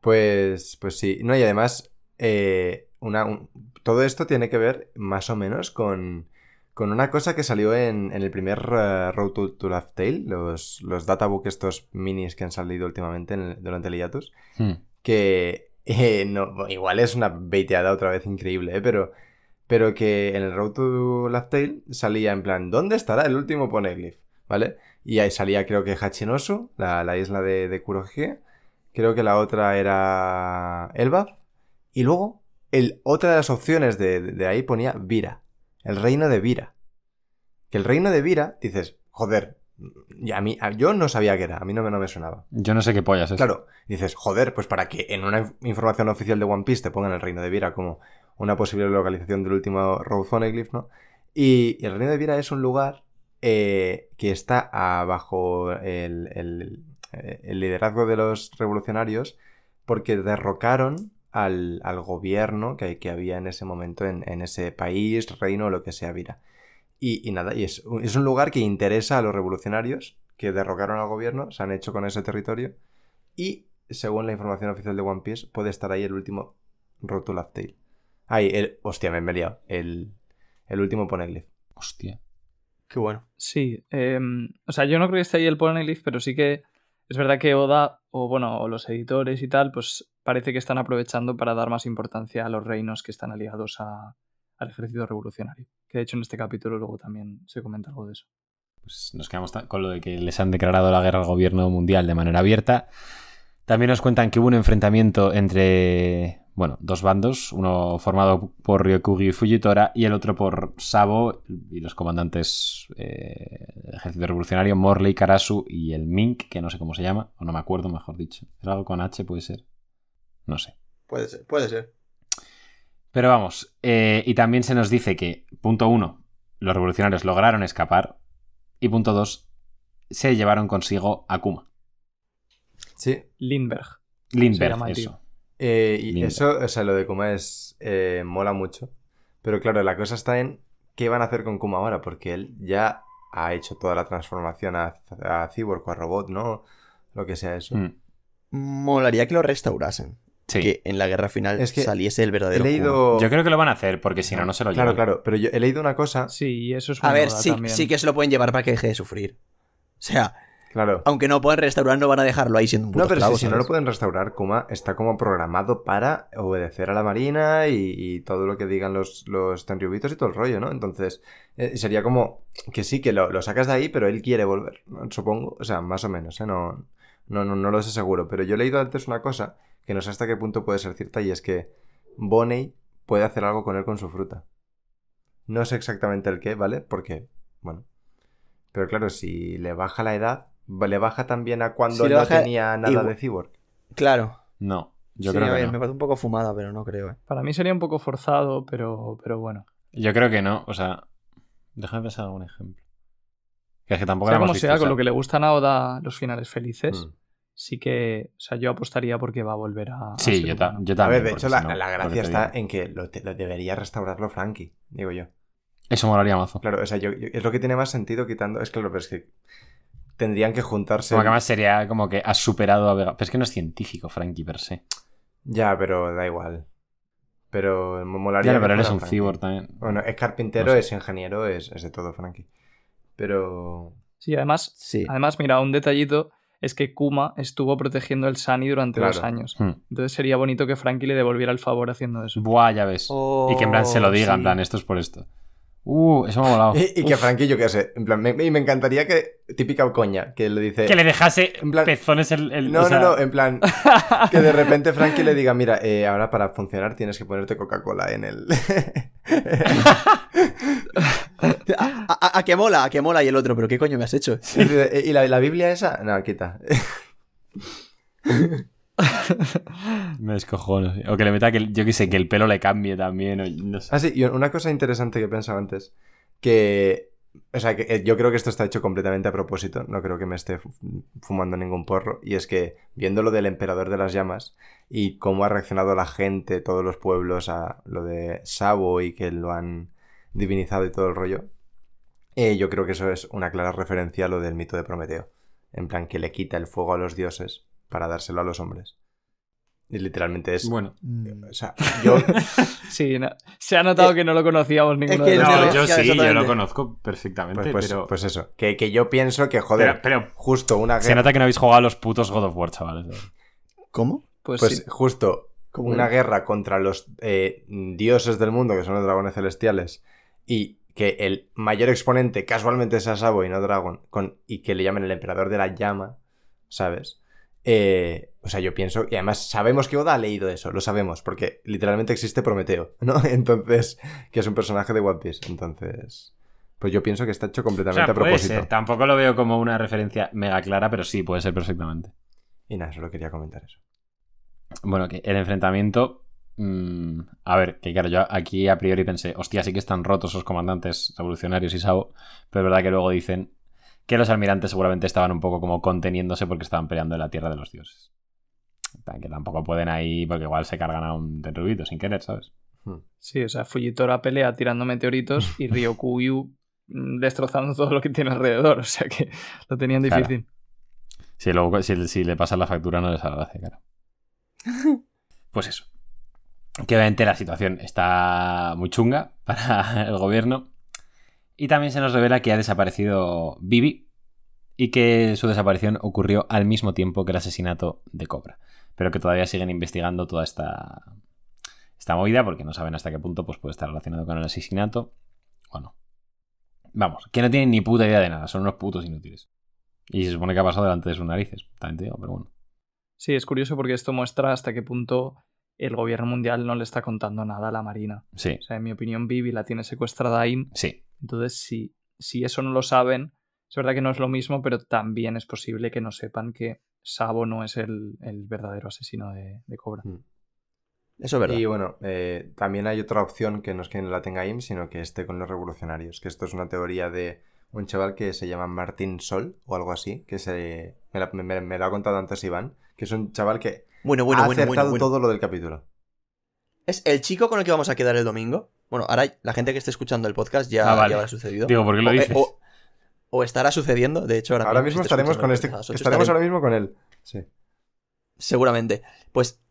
Pues, pues sí. No, y además, eh, una, un, todo esto tiene que ver más o menos con, con una cosa que salió en, en el primer uh, Road to, to Laugh Tale, los, los databook, estos minis que han salido últimamente en el, durante el hiatus, hmm. que eh, no, igual es una baiteada otra vez increíble, ¿eh? pero, pero que en el Road to Laugh Tale salía en plan, ¿dónde estará el último poneglyph? ¿Vale? Y ahí salía, creo que Hachinosu, la, la isla de, de Kurohige, creo que la otra era Elbaf, y luego el, otra de las opciones de, de, de ahí ponía Vira. El reino de Vira. Que el reino de Vira, dices, joder, a mí, a, yo no sabía qué era, a mí no me, no me sonaba. Yo no sé qué pollas es. Claro, dices, joder, pues para que en una inf- información oficial de One Piece te pongan el reino de Vira como una posible localización del último Road Poneglyph, ¿no? Y, y el reino de Vira es un lugar eh, que está abajo el, el, el liderazgo de los revolucionarios porque derrocaron Al, al gobierno que, que había en ese momento en, en ese país, reino o lo que sea, Vira. Y, y nada, y es, es un lugar que interesa a los revolucionarios que derrocaron al gobierno, se han hecho con ese territorio y, según la información oficial de One Piece, puede estar ahí el último Road to Laugh Tale. Ahí, el, hostia, me he liado, el, el último poneglyph. Hostia. Qué bueno. Sí, eh, o sea, yo no creo que esté ahí el poneglyph, pero sí que es verdad que Oda, o bueno, o los editores y tal, pues parece que están aprovechando para dar más importancia a los reinos que están aliados a, al ejército revolucionario. Que de hecho en este capítulo luego también se comenta algo de eso. Pues nos quedamos con lo de que les han declarado la guerra al gobierno mundial de manera abierta. También nos cuentan que hubo un enfrentamiento entre, bueno, dos bandos. Uno formado por Ryokugyu y Fujitora y el otro por Sabo y los comandantes eh, del ejército revolucionario, Morley, Karasu y el Mink, que no sé cómo se llama, o no me acuerdo, mejor dicho. ¿Es algo con H? Puede ser. No sé. Puede ser, puede ser. Pero vamos, eh, y también se nos dice que, punto uno, los revolucionarios lograron escapar, y punto dos, se llevaron consigo a Kuma. Sí. Lindbergh. Lindbergh, llama, eso. Eh, y Lindbergh. Eso, o sea, lo de Kuma es eh, mola mucho, pero claro, la cosa está en qué van a hacer con Kuma ahora, porque él ya ha hecho toda la transformación a, a cyborg o a robot, ¿no? Lo que sea eso. Mm. Molaría que lo restaurasen. Sí. Que en la guerra final es que saliese el verdadero he leído... Kuma. Yo creo que lo van a hacer, porque si no, no se lo llevan. Claro, claro, pero yo he leído una cosa. Sí, eso es una. A ver, sí, sí que se lo pueden llevar para que deje de sufrir. O sea, claro, aunque no puedan restaurar, no van a dejarlo ahí siendo un puto No, pero esclavo, sí, si no lo pueden restaurar, Kuma está como programado para obedecer a la marina y, y todo lo que digan los, los tenryubitos y todo el rollo, ¿no? Entonces, eh, sería como que sí, que lo, lo sacas de ahí, pero él quiere volver, ¿no? Supongo. O sea, más o menos, ¿eh? No, no, no, no lo sé seguro, pero yo he leído antes una cosa que no sé hasta qué punto puede ser cierta, y es que Bonnie puede hacer algo con él con su fruta. No sé exactamente el qué, ¿vale? Porque, bueno... Pero claro, si le baja la edad, le baja también a cuando si no baja, tenía nada igual de cyborg. Claro. No, yo sí, creo que no. Me parece un poco fumada, pero no creo. ¿eh? Para mí sería un poco forzado, pero, pero bueno. Yo creo que no, o sea... Déjame pensar algún ejemplo. Que es que tampoco o sea, como visto, sea, ¿sabes? Con lo que le gustan a Oda los finales felices... Mm. Sí que, o sea, yo apostaría porque va a volver a... Sí, a yo, ta- yo también. A ver, de hecho, la, no, la gracia está en que lo, te, lo debería restaurarlo Frankie, digo yo. Eso molaría mazo. Claro, o sea, yo, yo, es lo que tiene más sentido quitando... Es claro, pero es que tendrían que juntarse... Como que más sería como que has superado a Vega... Pero es que no es científico Frankie per se. Ya, pero da igual. Pero molaría... Ya, pero él es un cyborg también. Bueno, es carpintero, no sé. Es ingeniero, es, es de todo Frankie. Pero... Sí, además, sí. además mira, un detallito... es que Kuma estuvo protegiendo el Sunny durante claro. dos años. Hmm. Entonces sería bonito que Frankie le devolviera el favor haciendo eso. Buah, ya ves. Oh, y que en plan se lo diga, sí. en plan, esto es por esto. Uh, eso me ha molado. Y, y que Frankie, yo qué sé, en plan, me, me encantaría que, típica coña, que le dice... Que le dejase en plan, pezones el... el no, o sea... no, no, en plan, que de repente Frankie le diga, mira, eh, ahora para funcionar tienes que ponerte Coca-Cola en el... A, a, a que mola, a que mola y el otro, pero ¿qué coño me has hecho? ¿Y la, la Biblia esa? No, quita. Me descojono. O que le meta, que, yo que sé, que el pelo le cambie también. O no sé. Ah, sí, y una cosa interesante que pensaba antes. Que. O sea, que yo creo que esto está hecho completamente a propósito. No creo que me esté fumando ningún porro. Y es que, viendo lo del emperador de las llamas y cómo ha reaccionado la gente, todos los pueblos, a lo de Sabo y que lo han divinizado y todo el rollo, eh, yo creo que eso es una clara referencia a lo del mito de Prometeo. En plan, que le quita el fuego a los dioses para dárselo a los hombres. Y literalmente es... Bueno. O sea, yo... sí, no. Se ha notado eh, que no lo conocíamos ninguno es que de los no, dos. Yo sí, yo lo conozco perfectamente. Pues, pues, pero... pues eso, que, que yo pienso que, joder, pero, pero, justo una guerra... Se nota que no habéis jugado a los putos God of War, chavales. ¿Cómo? Pues, pues sí. Justo ¿Cómo? Una guerra contra los eh, dioses del mundo, que son los dragones celestiales, y que el mayor exponente casualmente sea Sabo y no Dragon, con, y que le llamen el emperador de la llama, ¿sabes? Eh, o sea, yo pienso, y además sabemos que Oda ha leído eso, lo sabemos, porque literalmente existe Prometeo, ¿no? Entonces, que es un personaje de One Piece, entonces, pues yo pienso que está hecho completamente, o sea, a propósito. Puede ser. Tampoco lo veo como una referencia mega clara, pero sí, puede ser perfectamente. Y nada, solo quería comentar eso. Bueno, que el enfrentamiento, mmm, a ver, que claro, yo aquí a priori pensé, hostia, sí que están rotos los comandantes revolucionarios y Sabo, pero es verdad que luego dicen que los almirantes seguramente estaban un poco como conteniéndose porque estaban peleando en la tierra de los dioses. Que tampoco pueden ahí, porque igual se cargan a un derrubito sin querer, ¿sabes? Sí, o sea, Fujitora pelea tirando meteoritos y Ryokugyu destrozando todo lo que tiene alrededor. O sea que lo tenían difícil. Claro. Sí, luego, si, si le pasan la factura no les agradece, claro. Pues eso. Que obviamente la situación está muy chunga para el gobierno. Y también se nos revela que ha desaparecido Vivi y que su desaparición ocurrió al mismo tiempo que el asesinato de Cobra. Pero que todavía siguen investigando toda esta, esta movida porque no saben hasta qué punto pues, puede estar relacionado con el asesinato o no. Vamos, que no tienen ni puta idea de nada, son unos putos inútiles. Y se supone que ha pasado delante de sus narices, también te digo, pero bueno. Sí, es curioso porque esto muestra hasta qué punto el gobierno mundial no le está contando nada a la Marina. Sí. O sea, en mi opinión, Vivi la tiene secuestrada ahí. Sí. Entonces, si, si eso no lo saben, es verdad que no es lo mismo, pero también es posible que no sepan que Sabo no es el, el verdadero asesino de, de Cobra. Eso es verdad. Y bueno, eh, también hay otra opción que no es que no la tenga I M, sino que esté con los revolucionarios, que esto es una teoría de un chaval que se llama Martín Sol o algo así, que se me, la, me, me lo ha contado antes Iván, que es un chaval que bueno, bueno, ha acertado bueno, bueno, bueno. todo lo del capítulo. ¿Es el chico con el que vamos a quedar el domingo? Bueno, ahora la gente que esté escuchando el podcast ya, ah, vale. ya habrá sucedido. Digo, ¿por qué lo o, dices? O, o estará sucediendo, de hecho, ahora, ahora mismo. Estaremos con este, estaremos estaremos ahora mismo con él. Sí. Seguramente. Pues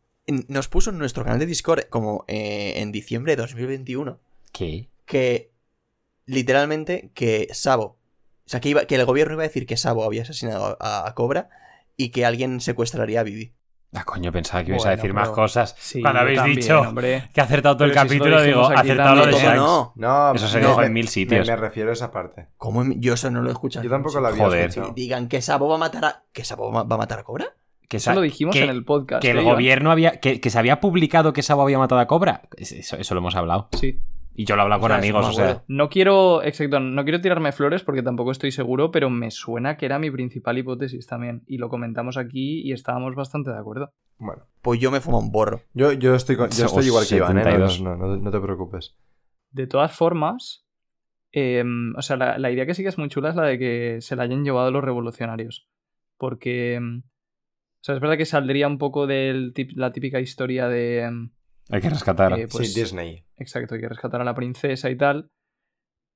nos puso en nuestro canal de Discord como eh, en diciembre de dos mil veintiuno. ¿Qué? Que literalmente que Sabo, o sea, que, iba, que el gobierno iba a decir que Sabo había asesinado a, a Cobra y que alguien secuestraría a Vivi. Ah, coño, pensaba que ibais bueno, a decir pero... más cosas. Sí, cuando habéis también, dicho hombre. que ha acertado todo pero el si capítulo, digo, acertado lo de Shanks. No, no, eso se no, dijo me, en mil sitios. Me, me refiero a esa parte. ¿Cómo? Yo eso no lo he escuchado. Yo tampoco lo había Joder. escuchado. Digan que Sabo va a matar a... ¿Que Sabo va a matar a Cobra? Que eso lo dijimos que, en el podcast. Que el digo. gobierno había... Que, que se había publicado que Sabo había matado a Cobra. Eso, eso lo hemos hablado. Sí. Y yo lo he hablado con o sea, amigos, o sea... No quiero... Exacto, no quiero tirarme flores porque tampoco estoy seguro, pero me suena que era mi principal hipótesis también. Y lo comentamos aquí y estábamos bastante de acuerdo. Bueno. Pues yo me fumo un porro. Yo, yo estoy, con, yo estoy igual que Iván, ¿eh? No, no, no, no te preocupes. De todas formas, eh, o sea, la, la idea que sí que es muy chula es la de que se la hayan llevado los revolucionarios. Porque... O sea, es verdad que saldría un poco de la típica historia de... Hay que rescatar. Eh, pues, sí, Disney. Exacto, hay que rescatar a la princesa y tal.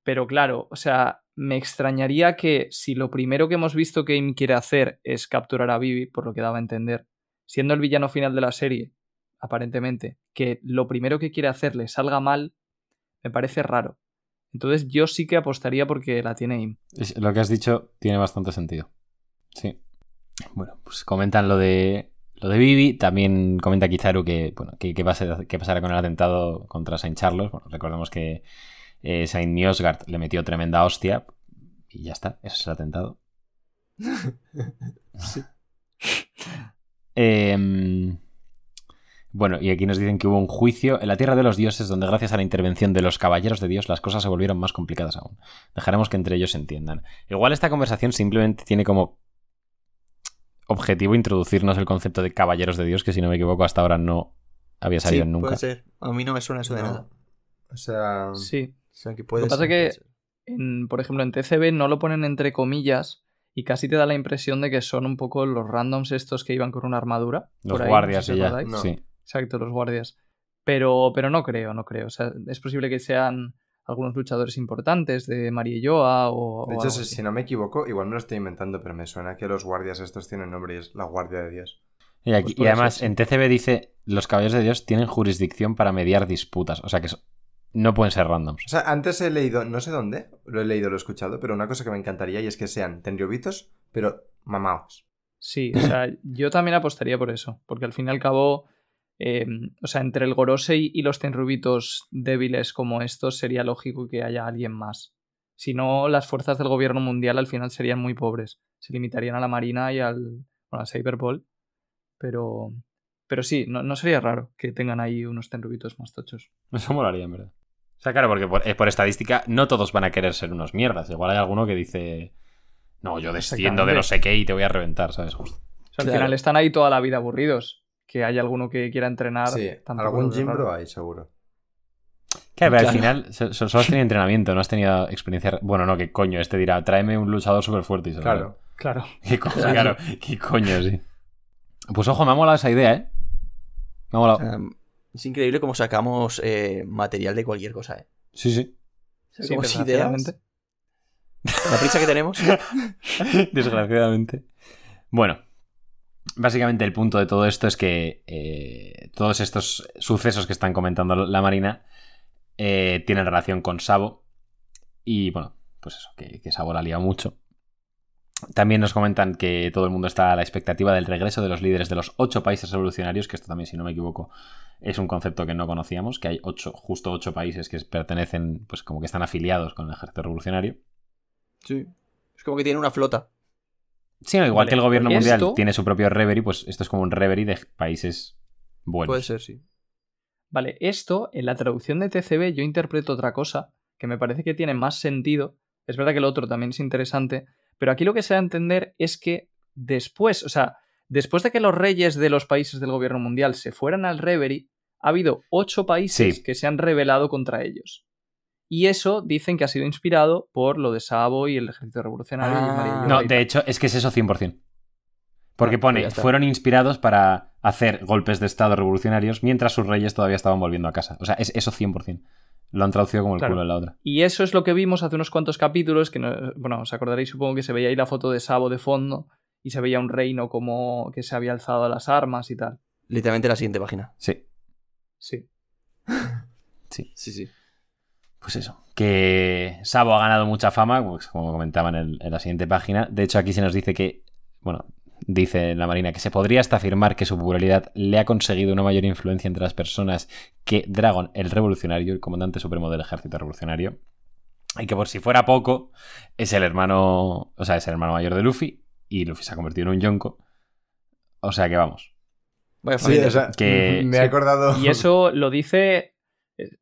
Pero claro, o sea, me extrañaría que si lo primero que hemos visto que Im quiere hacer es capturar a Vivi, por lo que daba a entender, siendo el villano final de la serie, aparentemente, que lo primero que quiere hacer le salga mal, me parece raro. Entonces yo sí que apostaría porque la tiene Im. Lo que has dicho tiene bastante sentido. Sí. Bueno, pues comentan lo de... Lo de Vivi, también comenta Kizaru que, bueno, que, que, pase, que pasará con el atentado contra Saint Charles. Bueno, recordemos que eh, Saint Newsgard le metió tremenda hostia y ya está, eso es el atentado. Sí. eh, bueno, y aquí nos dicen que hubo un juicio en la Tierra de los Dioses donde gracias a la intervención de los Caballeros de Dios las cosas se volvieron más complicadas aún. Dejaremos que entre ellos se entiendan. Igual esta conversación simplemente tiene como... objetivo introducirnos el concepto de caballeros de Dios, que si no me equivoco hasta ahora no había salido sí, nunca. Sí, puede ser. A mí no me suena eso de no. nada. O sea... Sí. O sea, que puede Lo que pasa es que, en, por ejemplo, en T C B no lo ponen entre comillas y casi te da la impresión de que son un poco los randoms estos que iban con una armadura. Los por ahí, guardias no sé si y ya. No. Sí. Exacto, los guardias. Pero, pero no creo, no creo. O sea, es posible que sean algunos luchadores importantes de Mariejoa o... De hecho, o si, si no me equivoco, igual me lo estoy inventando, pero me suena que los guardias estos tienen nombre y es la Guardia de Dios. Y, aquí, pues y además, eso. En T C B dice, los caballeros de Dios tienen jurisdicción para mediar disputas. O sea, que no pueden ser randoms. O sea, antes he leído, no sé dónde, lo he leído, lo he escuchado, pero una cosa que me encantaría y es que sean tenriobitos, pero mamaos. Sí, o sea, yo también apostaría por eso, porque al fin y al cabo... Eh, o sea, entre el Gorosei y los tenryubitos débiles como estos sería lógico que haya alguien más. Si no, las fuerzas del gobierno mundial al final serían muy pobres. Se limitarían a la marina y al, bueno, a Cyberball. Pero pero sí, no, no sería raro que tengan ahí unos tenryubitos más tochos. Eso molaría, en verdad. O sea, claro, porque por, por estadística no todos van a querer ser unos mierdas. Igual hay alguno que dice, no, yo desciendo de no sé qué y te voy a reventar, ¿sabes? Justo. O sea, al claro. final están ahí toda la vida aburridos. Que haya alguno que quiera entrenar. Sí, algún gym bro hay, seguro. Claro, pero al final solo has tenido entrenamiento, no has tenido experiencia... Bueno, no, que coño, este dirá, tráeme un luchador súper fuerte. Y claro, claro. ¿Qué coño, claro. ¿Qué coño, sí? Pues ojo, me ha molado esa idea, ¿eh? Me ha molado. Um, es increíble cómo sacamos eh, material de cualquier cosa, ¿eh? Sí, sí. O sea, sí, ideas. La prisa que tenemos. Desgraciadamente. Bueno. Básicamente el punto de todo esto es que eh, todos estos sucesos que están comentando la Marina eh, tienen relación con Sabo y bueno, pues eso, que, que Sabo la ha liado mucho. También nos comentan que todo el mundo está a la expectativa del regreso de los líderes de los ocho países revolucionarios, que esto también, si no me equivoco, es un concepto que no conocíamos, que hay ocho, justo ocho países que pertenecen, pues como que están afiliados con el ejército revolucionario. Sí, es como que tiene una flota. Sí, no, igual vale, que el gobierno mundial esto... tiene su propio reverie, pues esto es como un reverie de países buenos. Puede ser, sí. Vale, esto en la traducción de T C B yo interpreto otra cosa que me parece que tiene más sentido. Es verdad que el otro también es interesante, pero aquí lo que se da a entender es que después, o sea, después de que los reyes de los países del gobierno mundial se fueran al reverie, ha habido ocho países sí. que se han rebelado contra ellos. Y eso dicen que ha sido inspirado por lo de Sabo y el ejército revolucionario. Ah, y no, de hecho, es que es eso cien por ciento. Porque ah, pone, fueron inspirados para hacer golpes de estado revolucionarios mientras sus reyes todavía estaban volviendo a casa. O sea, es eso cien por ciento. Lo han traducido como el claro. culo en la otra. Y eso es lo que vimos hace unos cuantos capítulos, que no, bueno, os acordaréis, supongo que se veía ahí la foto de Sabo de fondo y se veía un reino como que se había alzado a las armas y tal. Literalmente la siguiente página. Sí. Sí. sí. Sí, sí. Pues eso, que Sabo ha ganado mucha fama, pues como comentaban en, en la siguiente página. De hecho, aquí se nos dice que, bueno, dice la Marina, que se podría hasta afirmar que su popularidad le ha conseguido una mayor influencia entre las personas que Dragon, el revolucionario, el comandante supremo del ejército revolucionario. Y que por si fuera poco, es el hermano, o sea, es el hermano mayor de Luffy, y Luffy se ha convertido en un yonko. O sea que vamos. Bueno, sí, o sea, que, me he acordado... Y eso lo dice...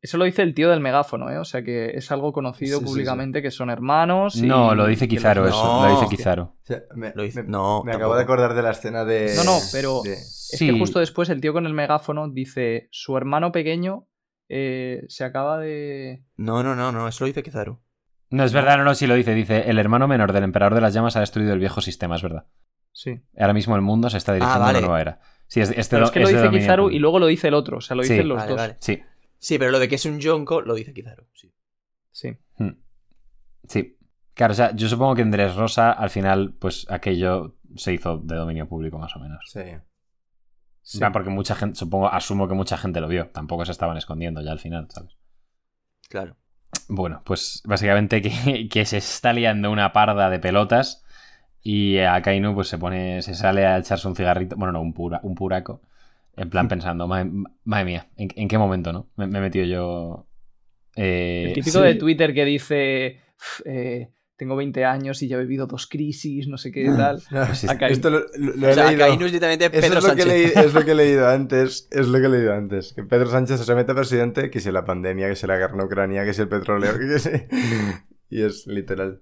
Eso lo dice el tío del megáfono, ¿eh? O sea que es algo conocido sí, públicamente sí, sí. que son hermanos. Y... No, lo dice Kizaru, eso. No, lo dice Kizaru. O sea, me, lo hice... me, no, me acabo de acordar de la escena de. No, no, pero de... es sí. que justo después el tío con el megáfono dice: su hermano pequeño eh, se acaba de. No, no, no, no, eso lo dice Kizaru. No, es verdad, no, no, sí lo dice. Dice: el hermano menor del emperador de las llamas ha destruido el viejo sistema, es verdad. Sí. Ahora mismo el mundo se está dirigiendo ah, vale. a una nueva era. Sí, es, este pero lo, es que este lo dice Kizaru y luego lo dice el otro, o sea, lo sí, dicen los vale, dos. Vale. Sí. Sí, pero lo de que es un yonko lo dice Kizaru, sí. Sí. Sí. Claro, o sea, yo supongo que en Dressrosa al final, pues aquello se hizo de dominio público, más o menos. Sí. sí. Claro, porque mucha gente, supongo, asumo que mucha gente lo vio. Tampoco se estaban escondiendo ya al final, ¿sabes? Claro. Bueno, pues básicamente que, que se está liando una parda de pelotas y a Kainu pues se pone, se sale a echarse un cigarrito, bueno, no, un, pura, un puraco. En plan pensando, madre, madre mía, ¿en, ¿en qué momento, no? Me, me he metido yo... Eh, el típico sí. de Twitter que dice, eh, tengo veinte años y ya he vivido dos crisis, no sé qué tal. No, sí, Akainu. Esto lo, lo he o sea, leído. Akainu es directamente Pedro es Sánchez. Leí, es lo que he leído antes, es lo que he leído antes. Que Pedro Sánchez se meta presidente, que si la pandemia, que si la guerra en Ucrania, que si el petróleo, que si... Y es literal.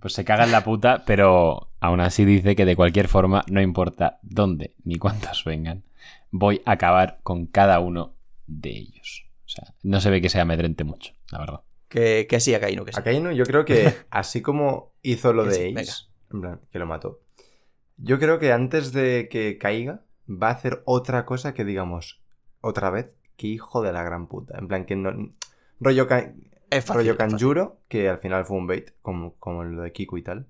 Pues se caga en la puta, pero aún así dice que de cualquier forma, no importa dónde ni cuántos vengan, voy a acabar con cada uno de ellos. O sea, no se ve que sea amedrente mucho, la verdad. Que, que sí, a Akainu, que sí. Akainu, yo creo que así como hizo lo que de sí, Ace, en plan, que lo mató, yo creo que antes de que caiga, va a hacer otra cosa que digamos, otra vez, que hijo de la gran puta. En plan, que no... Rollo, ca... es fácil, rollo Kanjuro, es fácil. Que al final fue un bait, como, como lo de Kiku y tal.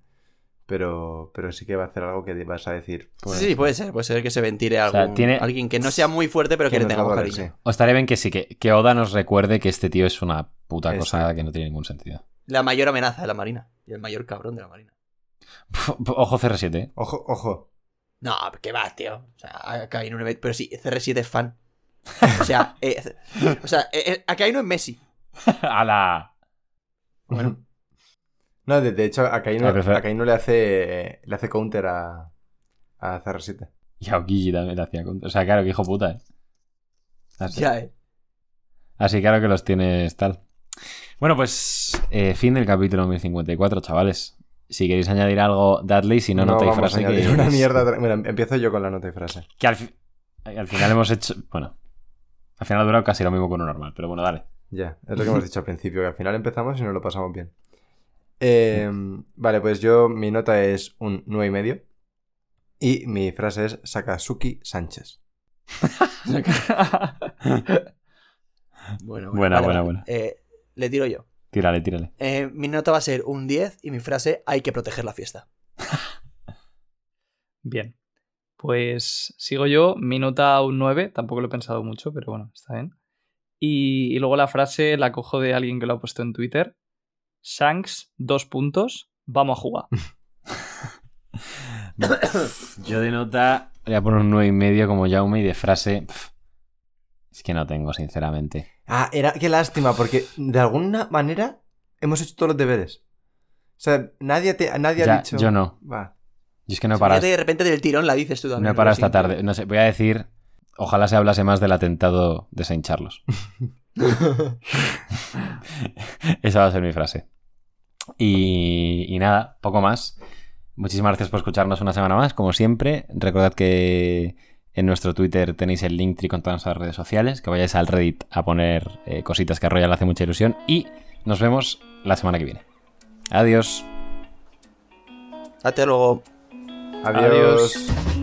Pero, pero sí que va a hacer algo que vas a decir. Pues, sí, puede ser, puede ser que se ventile algún, o sea, tiene... alguien que no sea muy fuerte, pero que, que le tengamos cariño. Sí. O estaría bien que sí, que, que Oda nos recuerde que este tío es una puta Exacto. cosa que no tiene ningún sentido. La mayor amenaza de la marina. Y el mayor cabrón de la marina. Ojo C R siete, ¿eh? Ojo, ojo. No, qué va, tío. O sea, Kainu un evento. Pero sí, C R siete es fan. O sea, eh, o sea, eh, Akainu es Messi. ¡Hala! Bueno. No, de, de hecho, a Akainu, Akainu le hace le hace counter a, a C R siete. Y a Aokiji también le hacía counter. O sea, claro, que hijo puta, ¿eh? Así. Ya, ¿eh? Así, claro que los tienes tal. Bueno, pues eh, fin del capítulo mil cincuenta y cuatro, chavales. Si queréis añadir algo, dadle. Si no, no nota y frase. Que es... una mierda. Mira, empiezo yo con la nota y frase. Que al, fi... al final hemos hecho... Bueno, al final ha durado casi lo mismo con un normal, pero bueno, dale. Ya, es lo que hemos dicho al principio, que al final empezamos y nos lo pasamos bien. Eh, vale, pues yo, mi nota es un nueve y medio y mi frase es Sakazuki Sánchez. Bueno, bueno, buena, vale, buena, vale. buena. Eh, le tiro yo. Tírale, tírale. Eh, mi nota va a ser un diez y mi frase, hay que proteger la fiesta. Bien. Pues sigo yo, mi nota un nueve, tampoco lo he pensado mucho, pero bueno, está bien. Y, y luego la frase la cojo de alguien que lo ha puesto en Twitter. Shanks, dos puntos, vamos a jugar. Yo de nota voy a poner un nueve y medio como Jaume y de frase... Pff, es que no tengo, sinceramente. Ah, era qué lástima, porque de alguna manera hemos hecho todos los deberes. O sea, nadie, te, nadie ya, ha dicho... Yo no. Va. Yo es que no he parado. De repente del tirón la dices tú también. No he parado esta tarde. No sé, voy a decir... Ojalá se hablase más del atentado de Saint Charles. Esa va a ser mi frase. Y, y nada, poco más. Muchísimas gracias por escucharnos una semana más, como siempre. Recordad que en nuestro Twitter tenéis el Linktree con todas las redes sociales, que vayáis al Reddit a poner eh, cositas que a Royal hace mucha ilusión. Y nos vemos la semana que viene. Adiós. Hasta luego. Adiós. Adiós.